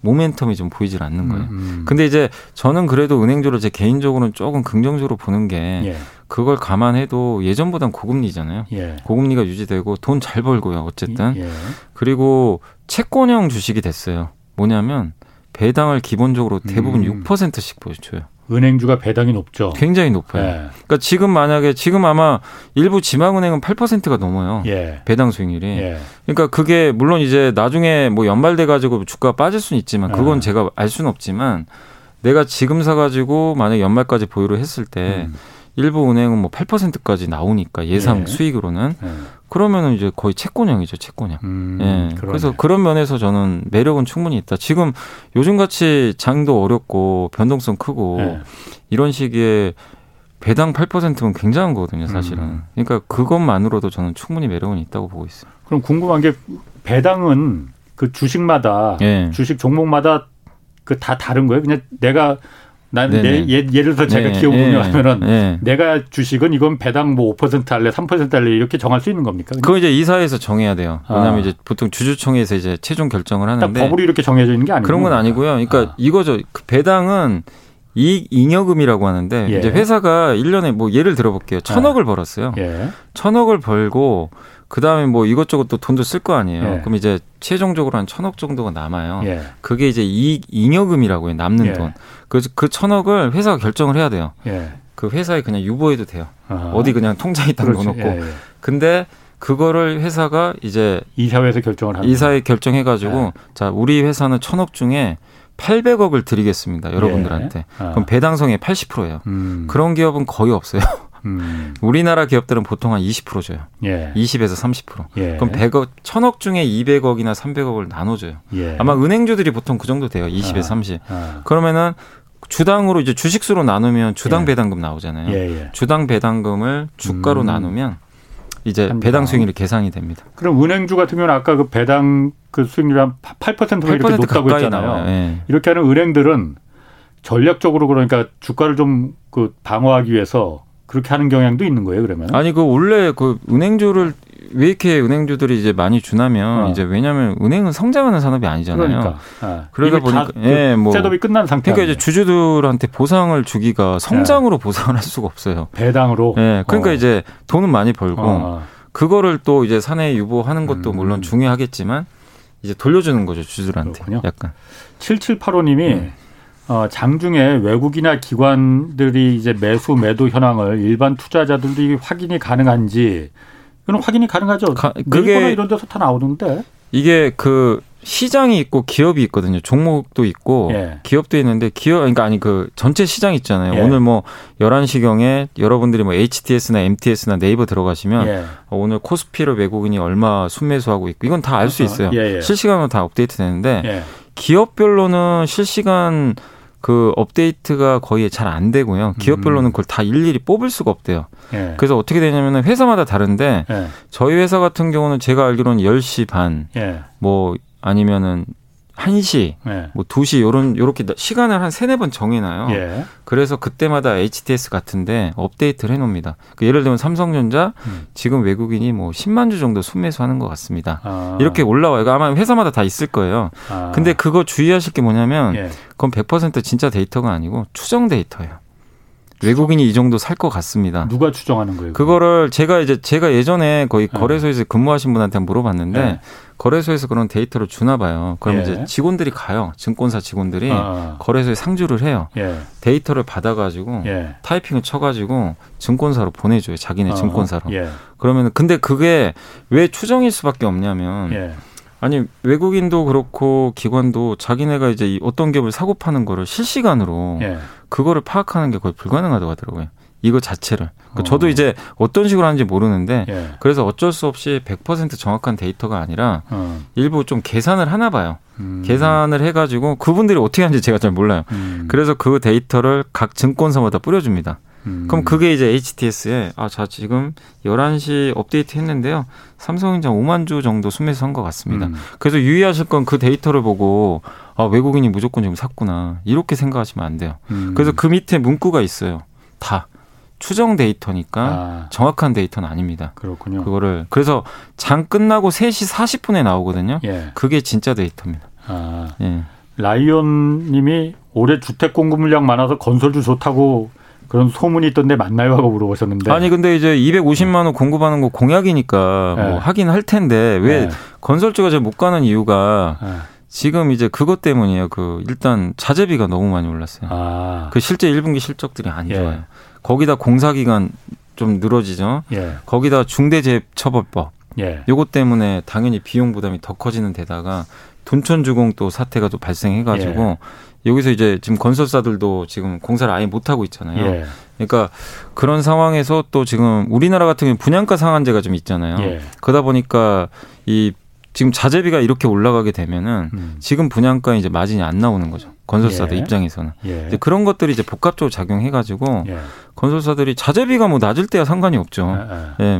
모멘텀이 좀 보이질 않는 거예요. 근데 이제 저는 그래도 은행주를 제 개인적으로는 조금 긍정적으로 보는 게 그걸 감안해도 예전보단 고금리잖아요. 고금리가 유지되고 돈 잘 벌고요. 어쨌든. 그리고 채권형 주식이 됐어요. 뭐냐면 배당을 기본적으로 대부분 6%씩 보여줘요. 은행주가 배당이 높죠. 굉장히 높아요. 그러니까 지금 만약에 지금 아마 일부 지방은행은 8%가 넘어요. 배당 수익률이. 그러니까 그게 물론 이제 나중에 뭐 연말돼 가지고 주가가 빠질 수는 있지만 그건 제가 알 수는 없지만 내가 지금 사가지고 만약 연말까지 보유를 했을 때 일부 은행은 뭐 8%까지 나오니까 예상 수익으로는 그러면은 이제 거의 채권형이죠, 채권형. 그래서 그런 면에서 저는 매력은 충분히 있다. 지금 요즘같이 장도 어렵고 변동성 크고 이런 시기에 배당 8%면 굉장한 거거든요, 사실은. 그러니까 그것만으로도 저는 충분히 매력은 있다고 보고 있어요. 그럼 궁금한 게 배당은 그 주식마다 주식 종목마다 그 다 다른 거예요? 그냥 내가 예를 들어 제가 기업운영하면은 내가 주식은 이건 배당 뭐 5% 할래, 3% 할래 이렇게 정할 수 있는 겁니까? 그건 이제 이사회에서 정해야 돼요. 왜냐하면 이제 보통 주주총회에서 이제 최종 결정을 하는데 딱 법으로 이렇게 정해져 있는 게 아니에요. 그런 건 아니고요. 그러니까 이거죠. 그 배당은 이익잉여금이라고 하는데 이제 회사가 1년에 뭐 예를 들어볼게요. 1,000억을 벌었어요. 1,000억을 벌고 그다음에 뭐 이것저것 또 돈도 쓸 거 아니에요. 그럼 이제 최종적으로 한 1,000억 정도가 남아요. 그게 이제 이익잉여금이라고 해요. 남는 돈. 그래서 그 1,000억을 회사가 결정을 해야 돼요. 그 회사에 그냥 유보해도 돼요. 아하. 어디 그냥 통장에 딱 넣어놓고. 근데 그거를 회사가 이제 이사회에서 결정을 하는 이사회 결정해가지고 자 우리 회사는 1,000억 중에 800억을 드리겠습니다. 여러분들한테. 그럼 배당성이 80%예요. 그런 기업은 거의 없어요. 우리나라 기업들은 보통 한 20% 줘요. 20에서 30%. 그럼 100억, 1,000억 중에 200억이나 300억을 나눠줘요. 아마 은행주들이 보통 그 정도 돼요. 20에서 30. 그러면은 주당으로 이제 주식수로 나누면 주당 배당금 나오잖아요. 주당 배당금을 주가로 나누면 이제 배당 수익률이 계산이 됩니다. 그럼 은행주 같은 경우는 아까 그 배당 그 수익률이 한 8%가 이렇게 높다고 했잖아요. 이렇게 하는 은행들은 전략적으로 그러니까 주가를 좀 그 방어하기 위해서 그렇게 하는 경향도 있는 거예요, 그러면? 아니, 그 원래 그 은행주를 왜 이렇게 은행주들이 이제 많이 주나면 이제 왜냐하면 은행은 성장하는 산업이 아니잖아요. 그러다 보니까 뭐 셋업이 끝난 상태. 그러니까 이제 주주들한테 보상을 주기가 성장으로 보상을 할 수가 없어요. 배당으로. 그러니까 이제 돈은 많이 벌고 그거를 또 이제 사내 유보하는 것도 물론 중요하겠지만 이제 돌려주는 거죠 주주들한테. 그렇군요. 약간. 7785님이. 장중에 외국이나 기관들이 이제 매수 매도 현황을 일반 투자자들이 확인이 가능한지 이건 확인이 가능하죠. 네이버나 이런 데서 다 나오는데 이게 그 시장이 있고 기업이 있거든요. 종목도 있고 기업도 있는데 그 전체 시장 있잖아요. 오늘 뭐 11시경에 여러분들이 뭐 HTS나 MTS나 네이버 들어가시면 오늘 코스피를 외국인이 얼마 순매수하고 있고 이건 다 알 수 있어요. 실시간으로 다 업데이트 되는데 기업별로는 실시간 그 업데이트가 거의 잘 안 되고요. 기업별로는 그걸 다 일일이 뽑을 수가 없대요. 그래서 어떻게 되냐면 회사마다 다른데 저희 회사 같은 경우는 제가 알기로는 10시 반, 뭐 아니면은 1시, 뭐 2시 요렇게 시간을 한 3-4번 정해놔요. 그래서 그때마다 HTS 같은데 업데이트를 해놓습니다. 그러니까 예를 들면 삼성전자 지금 외국인이 뭐 10만 주 정도 순매수하는 것 같습니다. 이렇게 올라와요. 그러니까 아마 회사마다 다 있을 거예요. 근데 그거 주의하실 게 뭐냐면 그건 100% 진짜 데이터가 아니고 추정 데이터예요. 외국인이 이 정도 살 것 같습니다. 누가 추정하는 거예요? 그거를 제가 예전에 거의 거래소에서 근무하신 분한테 물어봤는데 거래소에서 그런 데이터를 주나 봐요. 그럼 이제 직원들이 가요. 증권사 직원들이 거래소에 상주를 해요. 데이터를 받아가지고 타이핑을 쳐가지고 증권사로 보내줘요. 자기네 증권사로. 그러면 근데 그게 왜 추정일 수밖에 없냐면 아니 외국인도 그렇고 기관도 자기네가 이제 어떤 기업을 사고 파는 거를 실시간으로 그거를 파악하는 게 거의 불가능하다고 하더라고요. 이거 자체를. 그러니까 저도 이제 어떤 식으로 하는지 모르는데 그래서 어쩔 수 없이 100% 정확한 데이터가 아니라 일부 좀 계산을 하나 봐요. 계산을 해가지고 그분들이 어떻게 하는지 제가 잘 몰라요. 그래서 그 데이터를 각 증권사마다 뿌려줍니다. 그럼 그게 이제 HTS에 자 지금 11시 업데이트 했는데요. 삼성전자 5만 주 정도 순매수한 것 같습니다. 그래서 유의하실 건 그 데이터를 보고 외국인이 무조건 지금 샀구나 이렇게 생각하시면 안 돼요. 그래서 그 밑에 문구가 있어요. 다 추정 데이터니까 정확한 데이터는 아닙니다. 그렇군요. 그거를 그래서 장 끝나고 3시 40분에 나오거든요. 그게 진짜 데이터입니다. 라이언 님이 올해 주택 공급 물량 많아서 건설주 좋다고 그런 소문이 있던데 맞나요? 하고 물어보셨는데. 아니 근데 이제 250만 원 공급하는 거 공약이니까 뭐 하긴 할 텐데 왜 건설주가 잘 못 가는 이유가 지금 이제 그것 때문이에요. 그 일단 자재비가 너무 많이 올랐어요. 그 실제 1분기 실적들이 안 좋아요. 거기다 공사기간 좀 늘어지죠. 거기다 중대재해처벌법. 요것 때문에 당연히 비용 부담이 더 커지는 데다가 둔촌주공 또 사태가 또 발생해가지고 여기서 이제 지금 건설사들도 지금 공사를 아예 못하고 있잖아요. 그러니까 그런 상황에서 또 지금 우리나라 같은 경우는 분양가 상한제가 좀 있잖아요. 그러다 보니까 이 지금 자재비가 이렇게 올라가게 되면은 지금 분양가에 이제 마진이 안 나오는 거죠. 건설사들 입장에서는. 이제 그런 것들이 이제 복합적으로 작용해가지고 건설사들이 자재비가 뭐 낮을 때야 상관이 없죠.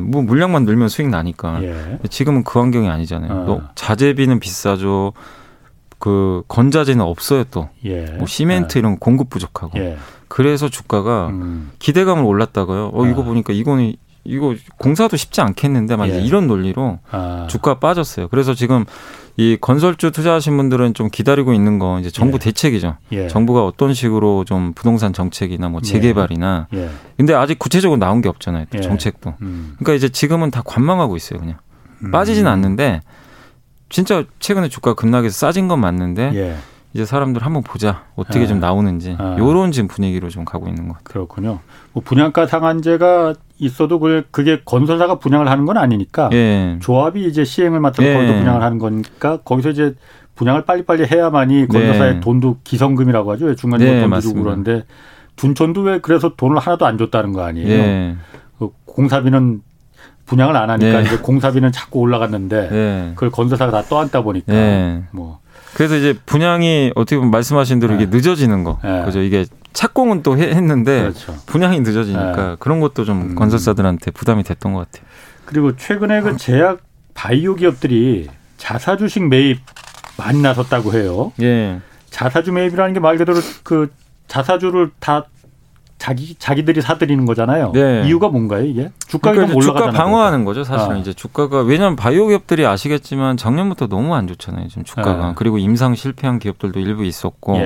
뭐 물량만 늘면 수익 나니까. 지금은 그 환경이 아니잖아요. 또 자재비는 비싸죠. 그 건자재는 없어요 또. 뭐 시멘트 이런 거 공급 부족하고. 그래서 주가가 기대감을 올랐다가요. 이거 보니까 이거 공사도 쉽지 않겠는데 막 이런 논리로 주가가 빠졌어요. 그래서 지금 이 건설주 투자하신 분들은 좀 기다리고 있는 거 이제 정부 대책이죠. 정부가 어떤 식으로 좀 부동산 정책이나 뭐 재개발이나. 근데 아직 구체적으로 나온 게 없잖아요. 또 정책도. 그러니까 이제 지금은 다 관망하고 있어요 그냥. 빠지진 않는데. 진짜 최근에 주가 급락해서 싸진 건 맞는데 이제 사람들 한번 보자. 어떻게 좀 나오는지. 이런 지금 분위기로 좀 가고 있는 것 같아요. 그렇군요. 뭐 분양가 상한제가 있어도 그게 건설사가 분양을 하는 건 아니니까 조합이 이제 시행을 맡은 건도 분양을 하는 거니까 거기서 이제 분양을 빨리빨리 해야만이 건설사의 돈도 기성금이라고 하죠. 중간에 돈 주고 그러는데 둔촌도 왜 그래서 돈을 하나도 안 줬다는 거 아니에요. 그 공사비는 분양을 안 하니까 이제 공사비는 자꾸 올라갔는데 그걸 건설사가 다 떠안다 보니까 뭐 그래서 이제 분양이 어떻게 보면 말씀하신 대로 이게 늦어지는 거 그죠? 이게 착공은 또 했는데 분양이 늦어지니까 그런 것도 좀 건설사들한테 부담이 됐던 것 같아요. 그리고 최근에 그 제약 바이오 기업들이 자사 주식 매입 많이 나섰다고 해요. 자사주 매입이라는 게 말 그대로 그 자사주를 다 자기들이 사들이는 거잖아요. 이유가 뭔가요, 이게? 주가가 그러니까 올라가잖아요. 주가 방어하는 거죠, 사실은. 이제 주가가 왜냐하면 바이오 기업들이 아시겠지만 작년부터 너무 안 좋잖아요, 지금 주가가. 그리고 임상 실패한 기업들도 일부 있었고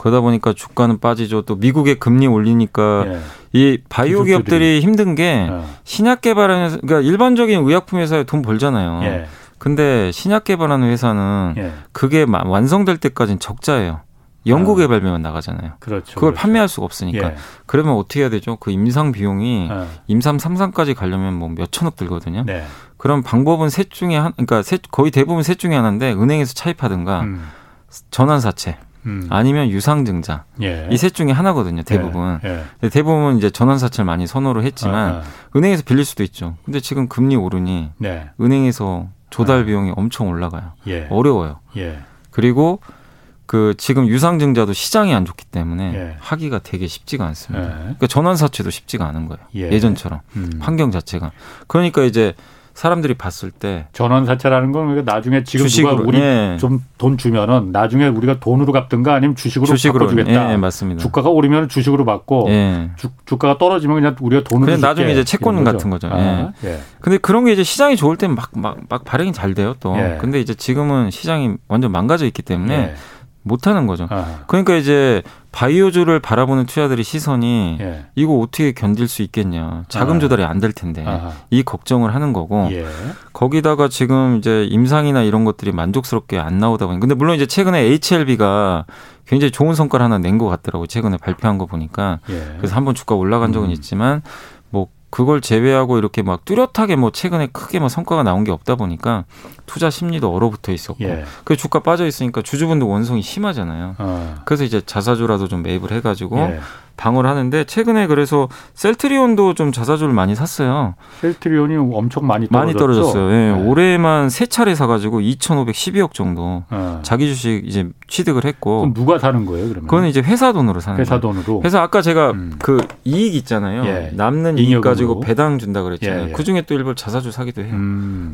그러다 보니까 주가는 빠지죠. 또 미국의 금리 올리니까 이 바이오 기업들이 힘든 게 신약 개발하는 그러니까 일반적인 의약품 회사에 돈 벌잖아요. 근데 신약 개발하는 회사는 그게 완성될 때까지는 적자예요. 연구 개발비만 나가잖아요. 그걸 판매할 수가 없으니까. 그러면 어떻게 해야 되죠? 그 임상 비용이 임상 3상까지 가려면 뭐 몇천억 들거든요. 그럼 방법은 셋 중에 그러니까 거의 대부분 셋 중에 하나인데 은행에서 차입하든가 전환사채 아니면 유상증자. 이 셋 중에 하나거든요, 대부분. 대부분 이제 전환사채를 많이 선호를 했지만 은행에서 빌릴 수도 있죠. 근데 지금 금리 오르니 은행에서 조달 비용이 엄청 올라가요. 어려워요. 그리고 그 지금 유상증자도 시장이 안 좋기 때문에 하기가 되게 쉽지가 않습니다. 그러니까 전환사채도 쉽지가 않은 거예요. 예전처럼 환경 자체가. 그러니까 이제 사람들이 봤을 때 전환사채라는 건 나중에 지금 주식으로, 누가 우리 좀 돈 주면은 나중에 우리가 돈으로 갚든가 아니면 주식으로 바꿔주겠다. 맞습니다. 주가가 오르면 주식으로 받고 주가가 떨어지면 그냥 우리가 돈으로 그냥 나중에 이제 채권 같은 거죠. 근데 그런 게 이제 시장이 좋을 때는 막 발행이 잘 돼요 또. 근데 이제 지금은 시장이 완전 망가져 있기 때문에. 못하는 거죠. 그러니까 이제 바이오주를 바라보는 투자들의 시선이 예. 이거 어떻게 견딜 수 있겠냐. 자금 조달이 안 될 텐데. 아하. 이 걱정을 하는 거고. 예. 거기다가 지금 이제 임상이나 이런 것들이 만족스럽게 안 나오다 보니까. 근데 물론 이제 최근에 HLB가 굉장히 좋은 성과를 하나 낸 것 같더라고요. 최근에 발표한 거 보니까. 예. 그래서 한번 주가 올라간 적은 있지만 뭐 그걸 제외하고 이렇게 막 뚜렷하게 뭐 최근에 크게 뭐 성과가 나온 게 없다 보니까 투자 심리도 얼어붙어 있었고 예. 그 주가 빠져 있으니까 주주분들 원성이 심하잖아요. 그래서 이제 자사주라도 좀 매입을 해가지고 예. 방어를 하는데 최근에 그래서 셀트리온도 좀 자사주를 많이 샀어요. 셀트리온이 엄청 많이 떨어졌어요. 예. 예. 올해만 세 차례 사가지고 2,512억 정도 자기 주식 이제 취득을 했고. 그럼 누가 사는 거예요? 그러면? 그건 이제 회사 돈으로 사는 거예요. 회사 돈으로. 그래서 아까 제가 그 이익 있잖아요. 예. 남는 이익 가지고 배당 준다 그랬잖아요. 예. 그 중에 또 일부 자사주 사기도 해요.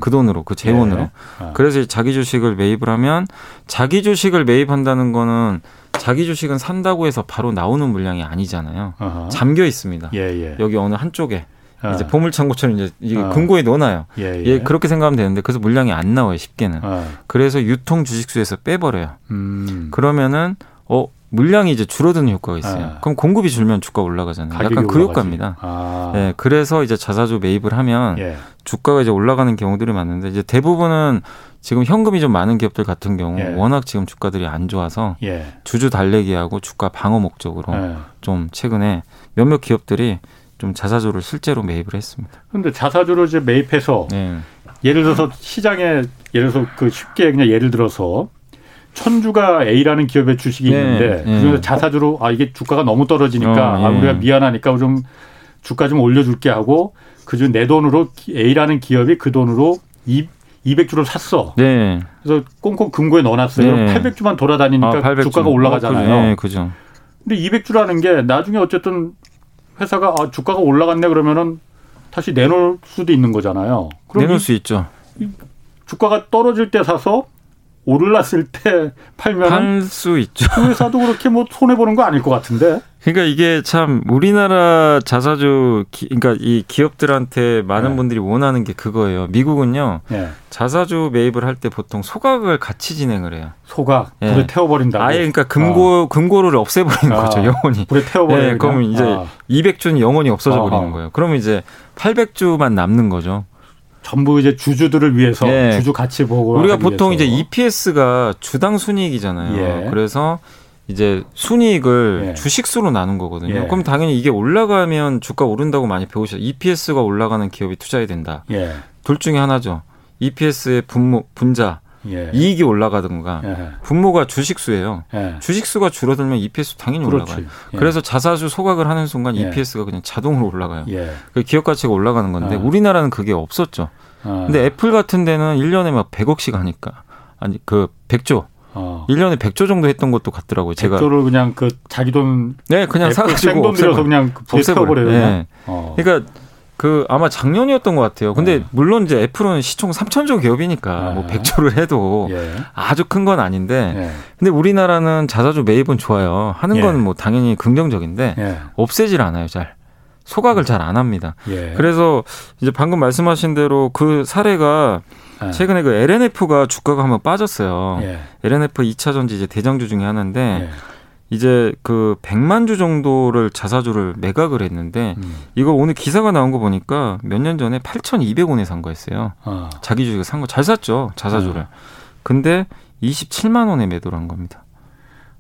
그 돈으로, 그 재원으로. 예. 그래서 자기 주식을 매입을 하면 자기 주식을 매입한다는 거는 자기 주식은 산다고 해서 바로 나오는 물량이 아니잖아요. 어허. 잠겨 있습니다. 예예. 여기 어느 한쪽에 이제 보물창고처럼 이제 금고에 넣어놔요. 예, 그렇게 생각하면 되는데 그래서 물량이 안 나와요. 쉽게는. 그래서 유통 주식수에서 빼버려요. 그러면은 물량이 이제 줄어드는 효과가 있어요. 그럼 공급이 줄면 주가 올라가잖아요. 약간 그 효과입니다. 예, 그래서 이제 자사주 매입을 하면 예. 주가가 이제 올라가는 경우들이 많은데 이제 대부분은 지금 현금이 좀 많은 기업들 같은 경우 예. 워낙 지금 주가들이 안 좋아서 예. 주주 달래기하고 주가 방어 목적으로 예. 좀 최근에 몇몇 기업들이 좀 자사주를 실제로 매입을 했습니다. 그런데 자사주를 이제 매입해서 예. 예를 들어서 시장에 예를 들어서 그 쉽게 그냥 예를 들어서 천주가 A라는 기업의 주식이 예, 있는데 예. 그중에서 자사주로 이게 주가가 너무 떨어지니까 예. 우리가 미안하니까 좀 주가 좀 올려줄게 하고 그중 내 돈으로 A라는 기업이 그 돈으로 200주를 샀어. 네. 그래서 꽁꽁 금고에 넣어놨어요. 네. 800주만 돌아다니니까 800주. 주가가 올라가잖아요. 네, 그죠. 근데 200주라는 게 나중에 어쨌든 회사가 주가가 올라갔네 그러면은 다시 내놓을 수도 있는 거잖아요. 그럼 내놓을 수 있죠. 주가가 떨어질 때 사서 오르났을 때 팔면 팔 수 있죠. 그 회사도 그렇게 뭐 손해 보는 거 아닐 것 같은데. 그러니까 이게 참 우리나라 자사주 그러니까 이 기업들한테 많은 네. 분들이 원하는 게 그거예요. 미국은요. 네. 자사주 매입을 할 때 보통 소각을 같이 진행을 해요. 소각. 네. 불에 태워버린다고. 아예 그러니까 금고를 없애버리는 거죠. 영원히. 불에 태워버리는. 네, 그러면 이제 200주는 영원히 없어져 버리는 거예요. 그러면 이제 800주만 남는 거죠. 전부 이제 주주들을 위해서 예. 주주 가치 보고 우리가 보통 위해서. 이제 EPS가 주당 순이익이잖아요. 예. 그래서 이제 순이익을 예. 주식수로 나눈 거거든요. 예. 그럼 당연히 이게 올라가면 주가 오른다고 많이 배우시죠. EPS가 올라가는 기업이 투자해야 된다. 예. 둘 중에 하나죠. EPS의 분자 예. 이익이 올라가든가 예. 분모가 주식수예요. 예. 주식수가 줄어들면 EPS 당연히 그렇지. 올라가요. 예. 그래서 자사주 소각을 하는 순간 예. EPS가 그냥 자동으로 올라가요. 예. 기업 가치가 올라가는 건데 우리나라는 그게 없었죠. 근데 애플 같은 데는 1년에 막 100억씩 하니까 아니 그 100조 1년에 100조 정도 했던 것도 같더라고요. 제가 100조를 그냥 그 자기 돈 네, 그냥 사가지고 없애버려서 그냥 없애버려요. 네. 그러니까 그 아마 작년이었던 것 같아요. 근데 물론 이제 애플은 시총 3,000조 기업이니까 뭐 100조를 해도 예. 아주 큰 건 아닌데 예. 근데 우리나라는 자사주 매입은 좋아요. 하는 건 뭐 예. 당연히 긍정적인데 예. 없애질 않아요. 잘. 소각을 잘 안 합니다. 예. 그래서 이제 방금 말씀하신 대로 그 사례가 최근에 그 LNF가 주가가 한번 빠졌어요. 예. LNF 2차 전지 이제 대장주 중에 하나인데 예. 이제 그 100만 주 정도를 자사주를 매각을 했는데 이거 오늘 기사가 나온 거 보니까 몇 년 전에 8,200원에 산 거였어요. 자기 주식을 산 거 잘 샀죠. 자사주를. 근데 27만 원에 매도를 한 겁니다.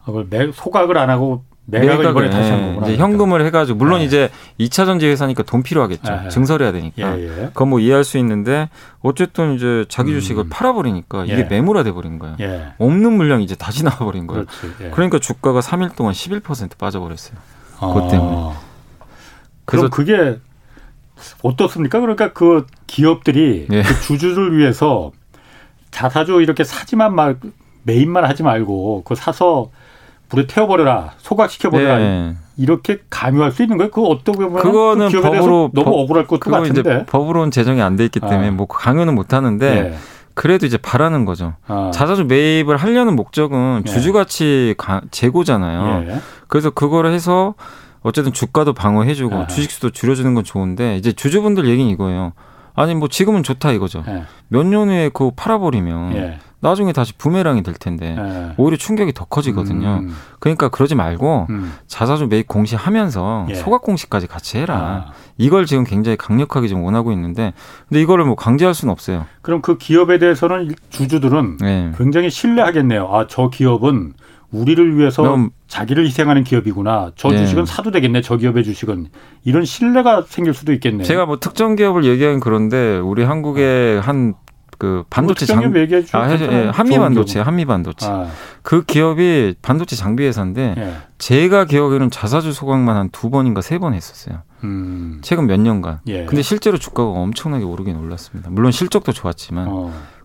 그걸 소각을 안 하고 매각을 이번에 다시 한 거구나. 이제 현금을 해가지고 물론 이제 2차 전지 회사니까 돈 필요하겠죠. 증설해야 되니까. 그건 뭐 이해할 수 있는데 어쨌든 이제 자기 주식을 팔아버리니까 이게 매물화 돼버린 거예요. 없는 물량이 이제 다시 나와버린 거예요. 그러니까 주가가 3일 동안 11% 빠져버렸어요. 그것 때문에. 그럼 그게 어떻습니까? 그러니까 그 기업들이 그 주주를 위해서 자사주 이렇게 사지만 말 매입만 하지 말고 그거 사서 불에 태워버려라, 소각시켜버려라 네. 이렇게 강요할 수 있는 거예요? 그거 어떻게 보면 그거는 그 법으로 너무 억울할 것도 같은데 이제 법으로는 제정이 안 돼 있기 때문에 뭐 강요는 못 하는데 네. 그래도 이제 바라는 거죠. 자사주 매입을 하려는 목적은 네. 주주가치 재고잖아요. 네. 그래서 그걸 해서 어쨌든 주가도 방어해주고 주식수도 줄여주는 건 좋은데 이제 주주분들 얘기는 이거예요. 아니 뭐 지금은 좋다 이거죠. 몇 년 후에 그거 팔아버리면 나중에 다시 부메랑이 될 텐데 네. 오히려 충격이 더 커지거든요. 그러니까 그러지 말고 자사주 매입 공시하면서 예. 소각 공시까지 같이 해라. 아. 이걸 지금 굉장히 강력하게 지금 원하고 있는데 근데 이거를 뭐 강제할 수는 없어요. 그럼 그 기업에 대해서는 주주들은 네. 굉장히 신뢰하겠네요. 아, 저 기업은 우리를 위해서 자기를 희생하는 기업이구나. 저 네. 주식은 사도 되겠네. 저 기업의 주식은. 이런 신뢰가 생길 수도 있겠네요. 제가 뭐 특정 기업을 얘기하긴 그런데 우리 한국의 한 그 반도체 장 한미 반도체 아. 그 기업이 반도체 장비 회사인데 예. 제가 기억에는 자사주 소각만 한 2번인가 3번 했었어요. 최근 몇 년간. 예. 근데 실제로 주가가 엄청나게 오르긴 올랐습니다. 물론 실적도 좋았지만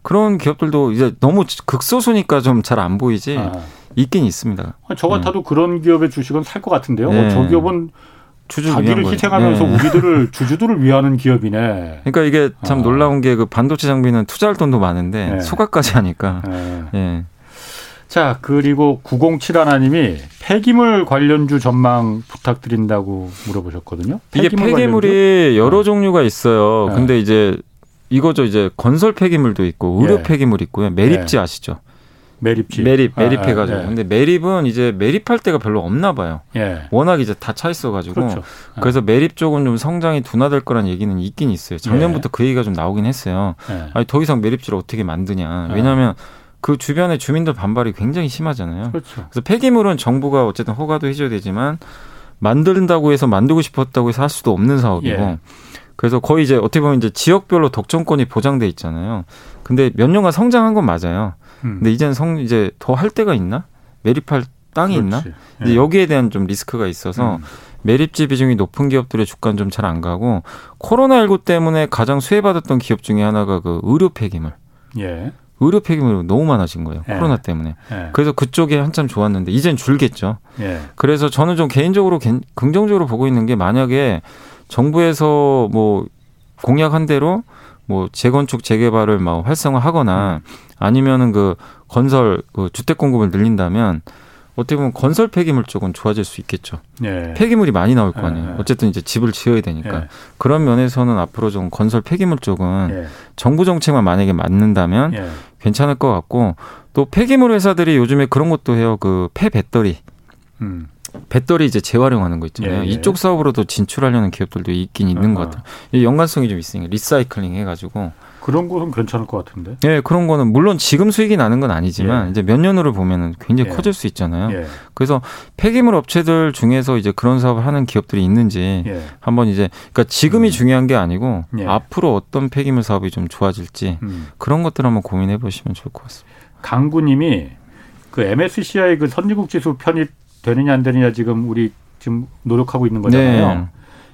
그런 기업들도 이제 너무 극소수니까 좀 잘 안 보이지 아. 있긴 있습니다. 저 같아도 예. 그런 기업의 주식은 살 것 같은데요. 예. 저 기업은 자기를 희생하면서 네. 우리들을 주주들을 위하는 기업이네. 그러니까 이게 참 놀라운 게 그 반도체 장비는 투자할 돈도 많은데 네. 소각까지 하니까. 네. 네. 자, 그리고 907 하나님이 폐기물 관련주 전망 부탁드린다고 물어보셨거든요. 폐기물이 여러 종류가 있어요. 네. 근데 이제 이거죠. 이제 건설 폐기물도 있고 의료 네. 폐기물 있고요. 매립지 네. 아시죠? 매립해가지고. 예. 근데 매립은 이제 매립할 데가 별로 없나 봐요. 예. 워낙 이제 다 차 있어가지고. 그렇죠. 그래서 매립 쪽은 좀 성장이 둔화될 거란 얘기는 있긴 있어요. 작년부터 예. 그 얘기가 좀 나오긴 했어요. 예. 아니, 더 이상 매립지를 어떻게 만드냐. 왜냐하면 그 주변에 주민들 반발이 굉장히 심하잖아요. 그렇죠. 그래서 폐기물은 정부가 어쨌든 허가도 해줘야 되지만 만든다고 해서 만들고 싶었다고 해서 할 수도 없는 사업이고. 예. 그래서 거의 이제 어떻게 보면 이제 지역별로 독점권이 보장돼 있잖아요. 근데 몇 년간 성장한 건 맞아요. 근데 이제는 이제 더 할 데가 있나? 매립할 땅이 그렇지. 있나? 근데 예. 여기에 대한 좀 리스크가 있어서 매립지 비중이 높은 기업들의 주가는 좀 잘 안 가고 코로나19 때문에 가장 수혜받았던 기업 중에 하나가 그 의료 폐기물. 예. 의료 폐기물이 너무 많아진 거예요. 예. 코로나 때문에. 예. 그래서 그쪽에 한참 좋았는데 이젠 줄겠죠. 예. 그래서 저는 좀 개인적으로 긍정적으로 보고 있는 게 만약에 정부에서 뭐 공약한 대로 뭐 재건축 재개발을 막 활성화하거나 아니면은 그 건설 그 주택 공급을 늘린다면 어떻게 보면 건설 폐기물 쪽은 좋아질 수 있겠죠. 예. 폐기물이 많이 나올 거 아니에요. 예. 어쨌든 이제 집을 지어야 되니까. 예. 그런 면에서는 앞으로 좀 건설 폐기물 쪽은 예. 정부 정책만 만약에 맞는다면 예. 괜찮을 것 같고 또 폐기물 회사들이 요즘에 그런 것도 해요. 그 폐배터리. 배터리 이제 재활용하는 거 있잖아요. 예, 예. 이쪽 사업으로도 진출하려는 기업들도 있긴 있는 것 같아요. 연관성이 좀 있으니까 리사이클링 해가지고 그런 거는 괜찮을 것 같은데. 네, 그런 거는 물론 지금 수익이 나는 건 아니지만 예. 이제 몇 년으로 보면은 굉장히 예. 커질 수 있잖아요. 예. 그래서 폐기물 업체들 중에서 이제 그런 사업을 하는 기업들이 있는지 예. 한번 이제 그러니까 지금이 중요한 게 아니고 예. 앞으로 어떤 폐기물 사업이 좀 좋아질지 그런 것들 한번 고민해 보시면 좋을 것 같습니다. 강구님이 그 MSCI 그 선진국 지수 편입 되느냐 안 되느냐 지금 우리 지금 노력하고 있는 거잖아요. 네.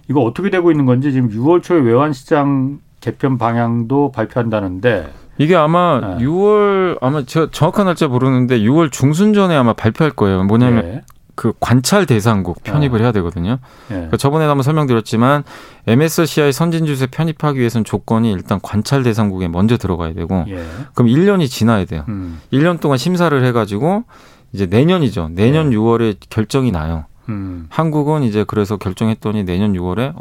이거 어떻게 되고 있는 건지 지금 6월 초에 외환시장 개편 방향도 발표한다는데 이게 아마 네. 6월 아마 제가 정확한 날짜 모르는데 6월 중순 전에 아마 발표할 거예요. 뭐냐면 네. 그 관찰 대상국 편입을 해야 되거든요. 네. 그러니까 저번에도 한번 설명드렸지만 MSCI 선진지수에 편입하기 위해서는 조건이 일단 관찰 대상국에 먼저 들어가야 되고 네. 그럼 1년이 지나야 돼요. 1년 동안 심사를 해가지고 이제 내년이죠. 내년 6월에 결정이 나요. 한국은 이제 그래서 결정했더니 내년 6월에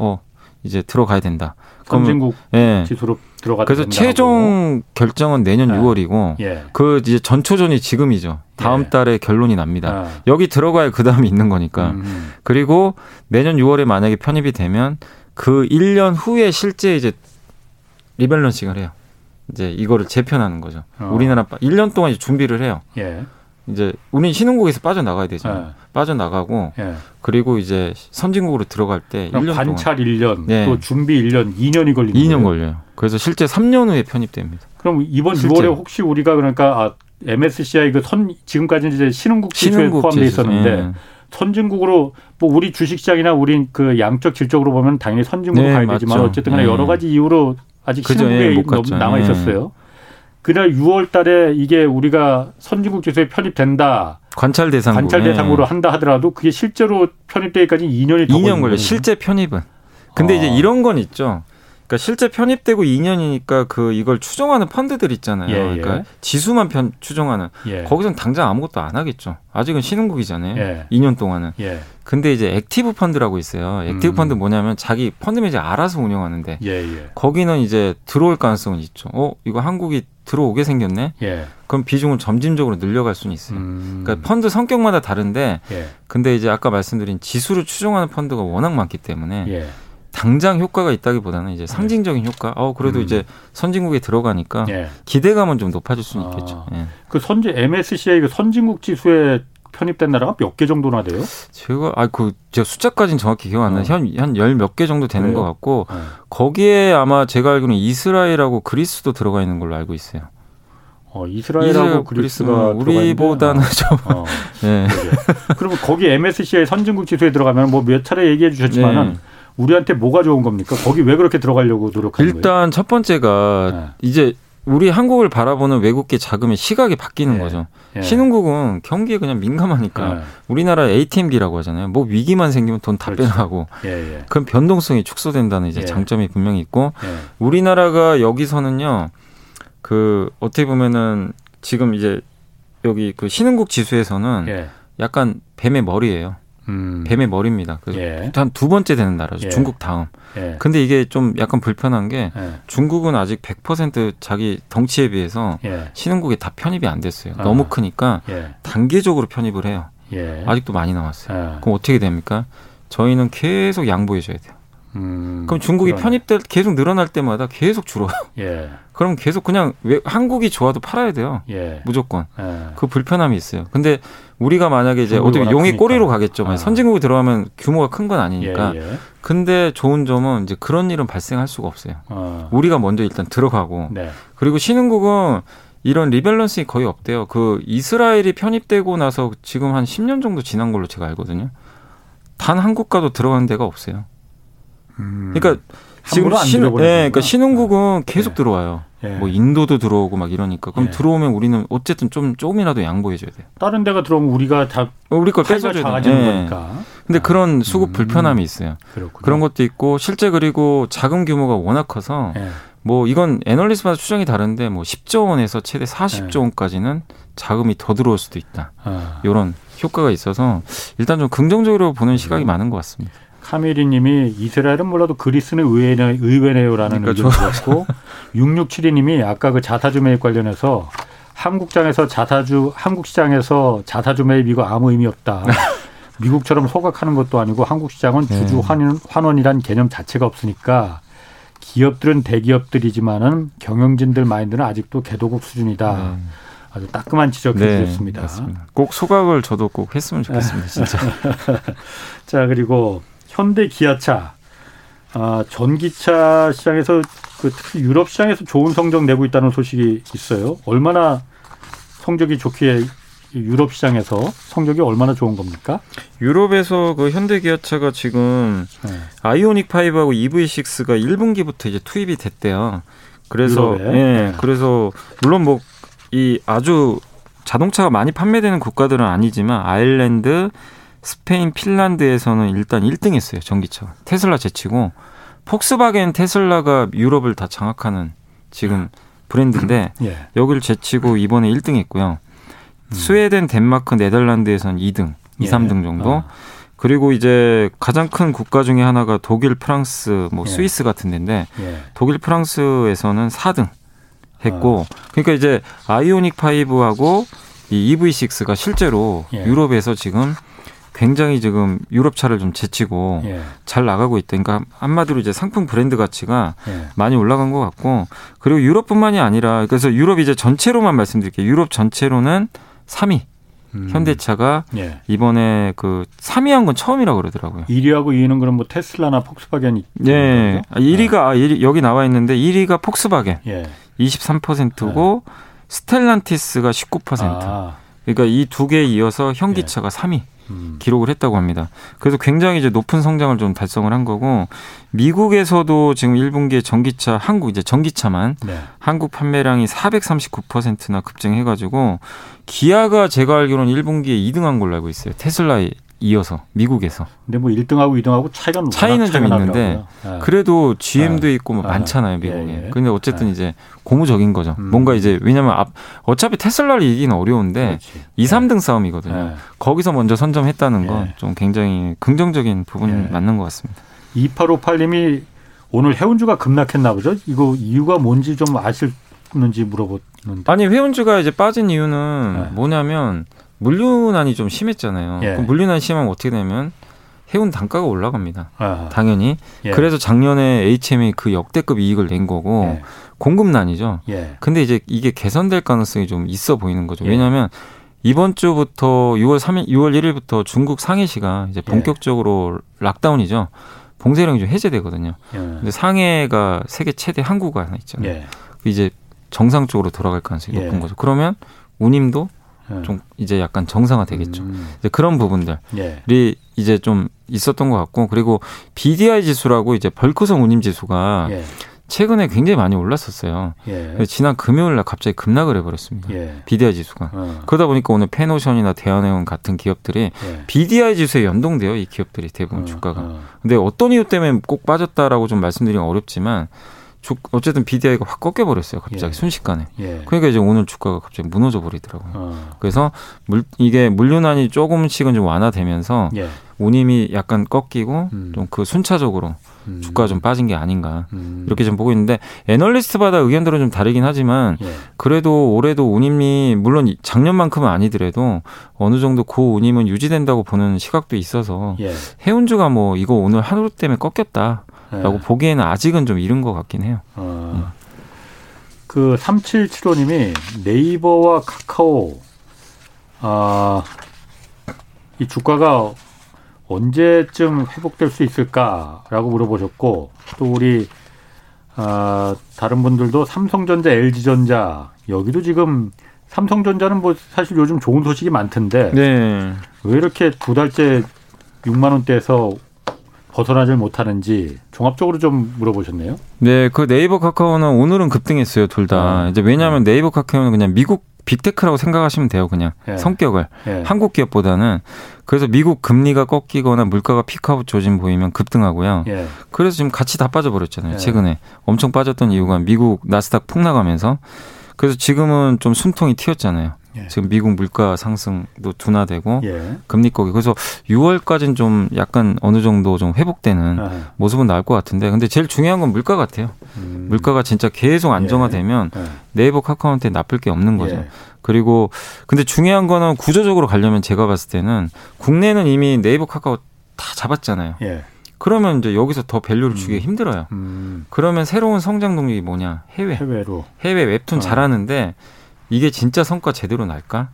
이제 들어가야 된다. 선진국 지수로 들어가야 된다. 그래서 최종 결정은 내년 6월이고 그 이제 전초전이 지금이죠. 다음 달에 결론이 납니다. 여기 들어가야 그다음이 있는 거니까. 그리고 내년 6월에 만약에 편입이 되면 그 1년 후에 실제 이제 리밸런싱을 해요. 이제 이거를 재편하는 거죠. 우리나라 1년 동안 이제 준비를 해요. 예. 이제 우린 신흥국에서 빠져나가야 되잖아요. 네. 빠져나가고 그리고 이제 선진국으로 들어갈 때 1년 관찰 동안. 1년 네. 또 준비 1년 2년이 걸리는 2년 거예요? 걸려요. 그래서 실제 3년 후에 편입됩니다. 그럼 이번 실제로. 6월에 혹시 우리가 그러니까 MSCI 그 지금까지는 이제 신흥국 지수에 포함되어 있었는데 선진국으로 뭐 우리 주식시장이나 우리 그 양적 질적으로 보면 당연히 선진국으로 가야 되지만 어쨌든 간에 여러 가지 이유로 아직 신흥국에 남아 있었어요. 그날 6월 달에 이게 우리가 선진국 지수에 편입된다. 관찰 대상으로 한다 하더라도 그게 실제로 편입되기까지 2년이 걸려요. 실제 편입은. 근데 이제 이런 건 있죠. 그러니까 실제 편입되고 2년이니까 그 이걸 추정하는 펀드들 있잖아요. 예, 예. 그러니까 지수만 추정하는. 예. 거기서는 당장 아무것도 안 하겠죠. 아직은 신흥국이잖아요. 예. 2년 동안은. 예. 근데 이제 액티브 펀드라고 있어요. 액티브 펀드 뭐냐면 자기 펀드 매니저 알아서 운영하는데 예, 예. 거기는 이제 들어올 가능성은 있죠. 이거 한국이 들어오게 생겼네. 예. 그럼 비중을 점진적으로 늘려갈 수는 있어요. 그러니까 펀드 성격마다 다른데 예. 근데 이제 아까 말씀드린 지수를 추종하는 펀드가 워낙 많기 때문에 예. 당장 효과가 있다기보다는 이제 상징적인 효과. 그래도 이제 선진국에 들어가니까 예. 기대감은 좀 높아질 수는 있겠죠. 예. 그 MSCI 그 선진국 지수에 편입된 나라가 몇 개 정도나 돼요? 제가 숫자까지는 정확히 기억 안 나요. 한 열 몇 개 정도 되는 그래요? 것 같고 거기에 아마 제가 알기로는 이스라엘하고 그리스도 들어가 있는 걸로 알고 있어요. 이스라엘하고 그리스가 우리보다는 좀. 네. 그러면 거기 MSCI 선진국 지수에 들어가면 뭐 몇 차례 얘기해 주셨지만은. 네. 우리한테 뭐가 좋은 겁니까? 거기 왜 그렇게 들어가려고 노력하는 거예요? 일단 첫 번째가 이제 우리 한국을 바라보는 외국계 자금의 시각이 바뀌는 거죠. 신흥국은 경기에 그냥 민감하니까 우리나라 ATM기라고 하잖아요. 뭐 위기만 생기면 돈 다 빼나가고 그럼 변동성이 축소된다는 이제 장점이 분명히 있고 우리나라가 여기서는요. 그 어떻게 보면은 지금 이제 여기 그 신흥국 지수에서는 약간 뱀의 머리예요. 뱀의 머리입니다. 그래서 한 두 번째 되는 나라죠. 중국 다음. 근데 이게 좀 약간 불편한 게 중국은 아직 100% 자기 덩치에 비해서 신흥국에 다 편입이 안 됐어요. 너무 크니까 단계적으로 편입을 해요. 아직도 많이 남았어요. 그럼 어떻게 됩니까? 저희는 계속 양보해줘야 돼요. 그럼 중국이 편입될 계속 늘어날 때마다 계속 줄어요. 그럼 계속 그냥 한국이 좋아도 팔아야 돼요. 무조건. 그 불편함이 있어요. 근데 우리가 만약에 이제 어떻게 용의 꼬리로 가겠죠. 선진국이 들어가면 규모가 큰 건 아니니까. 근데 좋은 점은 이제 그런 일은 발생할 수가 없어요. 우리가 먼저 일단 들어가고 그리고 신흥국은 이런 리밸런싱이 거의 없대요. 그 이스라엘이 편입되고 나서 지금 한 10년 정도 지난 걸로 제가 알거든요. 단 한국과도 들어간 데가 없어요. 그러니까 지금 그러니까 신흥국은 계속 들어와요. 뭐 인도도 들어오고 막 이러니까 그럼 들어오면 우리는 어쨌든 조금이라도 양보해줘야 돼요. 다른 데가 들어오면 우리가 다 우리 걸 뺏어줘야 되는 거니까. 근데 그런 수급 불편함이 있어요. 그렇군요. 그런 것도 있고 실제 그리고 자금 규모가 워낙 커서 뭐 이건 애널리스트마다 추정이 다른데 뭐 10조 원에서 최대 40조 원까지는 자금이 더 들어올 수도 있다. 이런 효과가 있어서 일단 좀 긍정적으로 보는 시각이 많은 것 같습니다. 카미리 님이 이스라엘은 몰라도 그리스는 의외네요라는 의견을 주셨고 6672 님이 아까 그 자사주 매입 관련해서 한국 시장에서 자사주 매입 이거 아무 의미 없다. 미국처럼 소각하는 것도 아니고 한국 시장은 주주 환원이란 개념 자체가 없으니까 기업들은 대기업들이지만은 경영진들 마인드는 아직도 개도국 수준이다. 아주 따끔한 지적해 주셨습니다. 맞습니다. 꼭 소각을 저도 꼭 했으면 좋겠습니다. 진짜. 자, 그리고 현대 기아차, 전기차 시장에서 특히 유럽 시장에서 좋은 성적 내고 있다는 소식이 있어요. 얼마나 성적이 좋기에 유럽 시장에서 성적이 얼마나 좋은 겁니까? 유럽에서 그 현대 기아차가 지금 아이오닉 5하고 EV6가 1분기부터 이제 투입이 됐대요. 그래서 그래서 물론 뭐 이 아주 자동차가 많이 판매되는 국가들은 아니지만 아일랜드 스페인, 핀란드에서는 일단 1등 했어요. 전기차. 테슬라 제치고. 폭스바겐 테슬라가 유럽을 다 장악하는 지금 브랜드인데 여기를 제치고 이번에 1등 했고요. 스웨덴, 덴마크, 네덜란드에서는 2등, 3등 정도. 그리고 이제 가장 큰 국가 중에 하나가 독일, 프랑스, 뭐 스위스 같은 데인데 독일, 프랑스에서는 4등 했고. 그러니까 이제 아이오닉 5하고 이 EV6가 실제로 유럽에서 지금 굉장히 지금 유럽 차를 좀 제치고 잘 나가고 있다. 그러니까 한마디로 이제 상품 브랜드 가치가 많이 올라간 것 같고 그리고 유럽뿐만이 아니라 그래서 유럽 이제 전체로만 말씀드릴게요. 유럽 전체로는 3위. 현대차가 이번에 그 3위한 건 처음이라고 그러더라고요. 1위하고 2위는 그럼 뭐 테슬라나 폭스바겐이. 네. 1위가 여기 나와 있는데 1위가 폭스바겐 23%고 스텔란티스가 19%. 그러니까 이 두 개에 이어서 현기차가 3위. 기록을 했다고 합니다. 그래서 굉장히 이제 높은 성장을 좀 달성을 한 거고 미국에서도 지금 1분기에 전기차 한국 이제 전기차만 한국 판매량이 439%나 급증해가지고 기아가 제가 알기로는 1분기에 2등한 걸로 알고 있어요. 테슬라에 이어서 미국에서. 근데 뭐 1등하고 2등하고 차이는 좀 있는데 예. 그래도 GM도 있고 뭐 많잖아요 미국에. 예, 예. 근데 어쨌든 예. 이제 고무적인 거죠. 뭔가 이제 왜냐면 어차피 테슬라를 이기는 어려운데 그렇지. 2, 3등 싸움이거든요. 예. 거기서 먼저 선점했다는 건 좀 굉장히 긍정적인 부분이 맞는 것 같습니다. 2858님이 오늘 해운주가 급락했나 보죠. 이거 이유가 뭔지 좀 아실는지 물어보는데. 아니 해운주가 이제 빠진 이유는 뭐냐면. 물류난이 좀 심했잖아요. 예. 물류난이 심하면 어떻게 되면 해운 단가가 올라갑니다. 아하. 당연히. 예. 그래서 작년에 HM이 그 역대급 이익을 낸 거고 예. 공급난이죠. 예. 근데 이제 이게 개선될 가능성이 좀 있어 보이는 거죠. 예. 왜냐하면 이번 주부터 6월 1일부터 중국 상해시가 이제 본격적으로 락다운이죠. 봉쇄령이 좀 해제되거든요. 근데 상해가 세계 최대 항구가 하나 있잖아요. 이제 정상적으로 돌아갈 가능성이 높은 거죠. 그러면 운임도 좀 이제 약간 정상화 되겠죠. 이제 그런 부분들이 이제 좀 있었던 것 같고, 그리고 BDI 지수라고 이제 벌크성 운임 지수가 최근에 굉장히 많이 올랐었어요. 지난 금요일 날 갑자기 급락을 해버렸습니다. BDI 지수가. 그러다 보니까 오늘 페노션이나 대한해운 같은 기업들이 BDI 지수에 연동돼요. 이 기업들이 대부분 주가가. 근데 어떤 이유 때문에 꼭 빠졌다라고 좀 말씀드리긴 어렵지만. 어쨌든 BDI가 확 꺾여버렸어요. 갑자기 순식간에. 그러니까 이제 오늘 주가가 갑자기 무너져버리더라고요. 그래서 이게 물류난이 조금씩은 좀 완화되면서 운임이 약간 꺾이고 좀 그 순차적으로 주가가 좀 빠진 게 아닌가 이렇게 좀 보고 있는데 애널리스트마다 의견들은 좀 다르긴 하지만 그래도 올해도 운임이 물론 작년만큼은 아니더라도 어느 정도 고 운임은 유지된다고 보는 시각도 있어서 해운주가 뭐 이거 오늘 하루 때문에 꺾였다. 라고 보기에는 아직은 좀 이른 것 같긴 해요. 그 3775님이 네이버와 카카오 이 주가가 언제쯤 회복될 수 있을까라고 물어보셨고 또 우리 다른 분들도 삼성전자, LG전자 여기도 지금 삼성전자는 뭐 사실 요즘 좋은 소식이 많던데 네. 왜 이렇게 두 달째 6만 원대에서 벗어나질 못하는지 종합적으로 좀 물어보셨네요. 네, 그 네이버 카카오는 오늘은 급등했어요, 둘 다. 이제 왜냐하면 네이버 카카오는 그냥 미국 빅테크라고 생각하시면 돼요, 그냥 성격을 한국 기업보다는. 그래서 미국 금리가 꺾이거나 물가가 피크아웃 조짐 보이면 급등하고요. 그래서 지금 같이 다 빠져버렸잖아요, 최근에. 엄청 빠졌던 이유가 미국 나스닥 폭락하면서. 그래서 지금은 좀 숨통이 튀었잖아요. 지금 미국 물가 상승도 둔화되고 금리 꺾이고 그래서 6월까지는 좀 약간 어느 정도 좀 회복되는 모습은 나올 것 같은데 근데 제일 중요한 건 물가 같아요. 물가가 진짜 계속 안정화되면 네이버 카카오한테 나쁠 게 없는 거죠. 그리고 근데 중요한 거는 구조적으로 가려면 제가 봤을 때는 국내는 이미 네이버 카카오 다 잡았잖아요. 그러면 이제 여기서 더 밸류를 주기가 힘들어요. 그러면 새로운 성장 동력이 뭐냐? 해외로. 해외 웹툰 잘하는데 이게 진짜 성과 제대로 날까?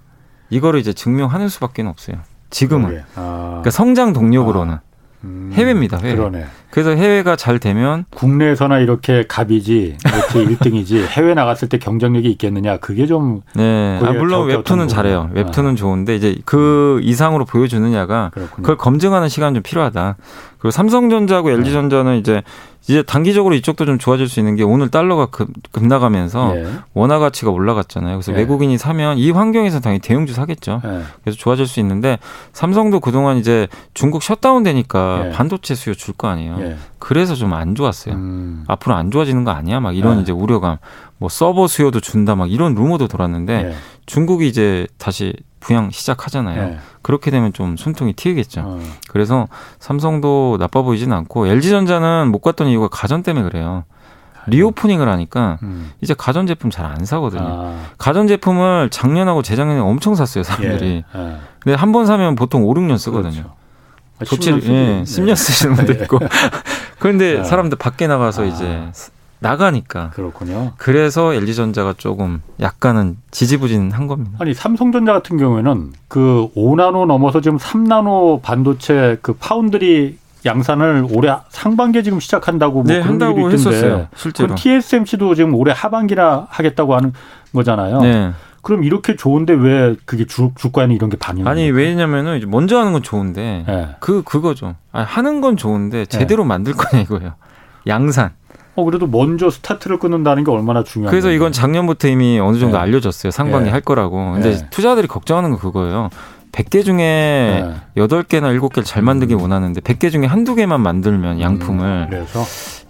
이거를 이제 증명하는 수밖에 없어요. 지금은. 그래. 그러니까 성장 동력으로는 해외입니다. 해외. 그러네. 그래서 해외가 잘 되면 국내에서나 이렇게 갑이지, 이렇게 1등이지 해외 나갔을 때 경쟁력이 있겠느냐? 그게 좀 물론 웹툰은 잘해요. 웹툰은 좋은데 이제 그 이상으로 보여주느냐가 그렇군요. 그걸 검증하는 시간이 좀 필요하다. 그리고 삼성전자하고 LG전자는 이제 단기적으로 이쪽도 좀 좋아질 수 있는 게 오늘 달러가 급나가면서 원화 가치가 올라갔잖아요. 그래서 외국인이 사면 이 환경에서 당연히 대형주 사겠죠. 그래서 좋아질 수 있는데 삼성도 그동안 이제 중국 셧다운 되니까 반도체 수요 줄 거 아니에요. 그래서 좀 안 좋았어요. 앞으로 안 좋아지는 거 아니야? 막 이런 이제 우려감. 뭐 서버 수요도 준다 막 이런 루머도 돌았는데 중국이 이제 다시 부양 시작하잖아요. 그렇게 되면 좀 숨통이 트이겠죠. 그래서 삼성도 나빠 보이진 않고 LG전자는 못 갔던 이유가 가전 때문에 그래요. 리오프닝을 하니까 이제 가전제품 잘 안 사거든요. 가전제품을 작년하고 재작년에 엄청 샀어요. 사람들이. 근데 한 번 사면 보통 5, 6년 쓰거든요. 그렇죠. 10년 쓰시는 분도 있고. 그런데 사람들 밖에 나가서 이제 나가니까. 그렇군요. 그래서 LG전자가 조금 약간은 지지부진한 겁니다. 아니 삼성전자 같은 경우에는 그 5나노 넘어서 지금 3나노 반도체 그 파운드리 양산을 올해 상반기에 지금 시작한다고 뭐 그런 얘기도 있던데. 했었어요. 실제로. TSMC도 지금 올해 하반기나 하겠다고 하는 거잖아요. 네. 그럼 이렇게 좋은데 왜 그게 주가에는 이런 게 반영이? 아니 왜냐면은 이제 먼저 하는 건 좋은데 그거죠. 아니, 하는 건 좋은데 제대로 만들 거냐 이거예요. 양산. 그래도 먼저 스타트를 끊는다는 게 얼마나 중요한가요? 그래서 이건 작년부터 이미 어느 정도 알려졌어요. 상반기 할 거라고. 근데 투자자들이 걱정하는 건 그거예요. 100개 중에 8개나 7개를 잘 만들기 원하는데 100개 중에 한두 개만 만들면 양품을 그래서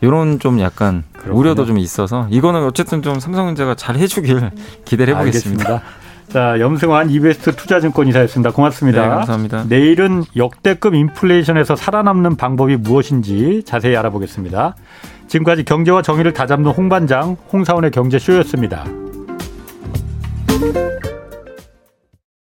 이런 좀 약간 그렇군요. 우려도 좀 있어서 이거는 어쨌든 좀 삼성전자가 잘 해주길 기대를 해보겠습니다. 알겠습니다. 자, 염승환 이베스트 투자증권 이사였습니다. 고맙습니다. 네, 감사합니다. 내일은 역대급 인플레이션에서 살아남는 방법이 무엇인지 자세히 알아보겠습니다. 지금까지 경제와 정의를 다잡는 홍반장, 홍사원의 경제쇼였습니다.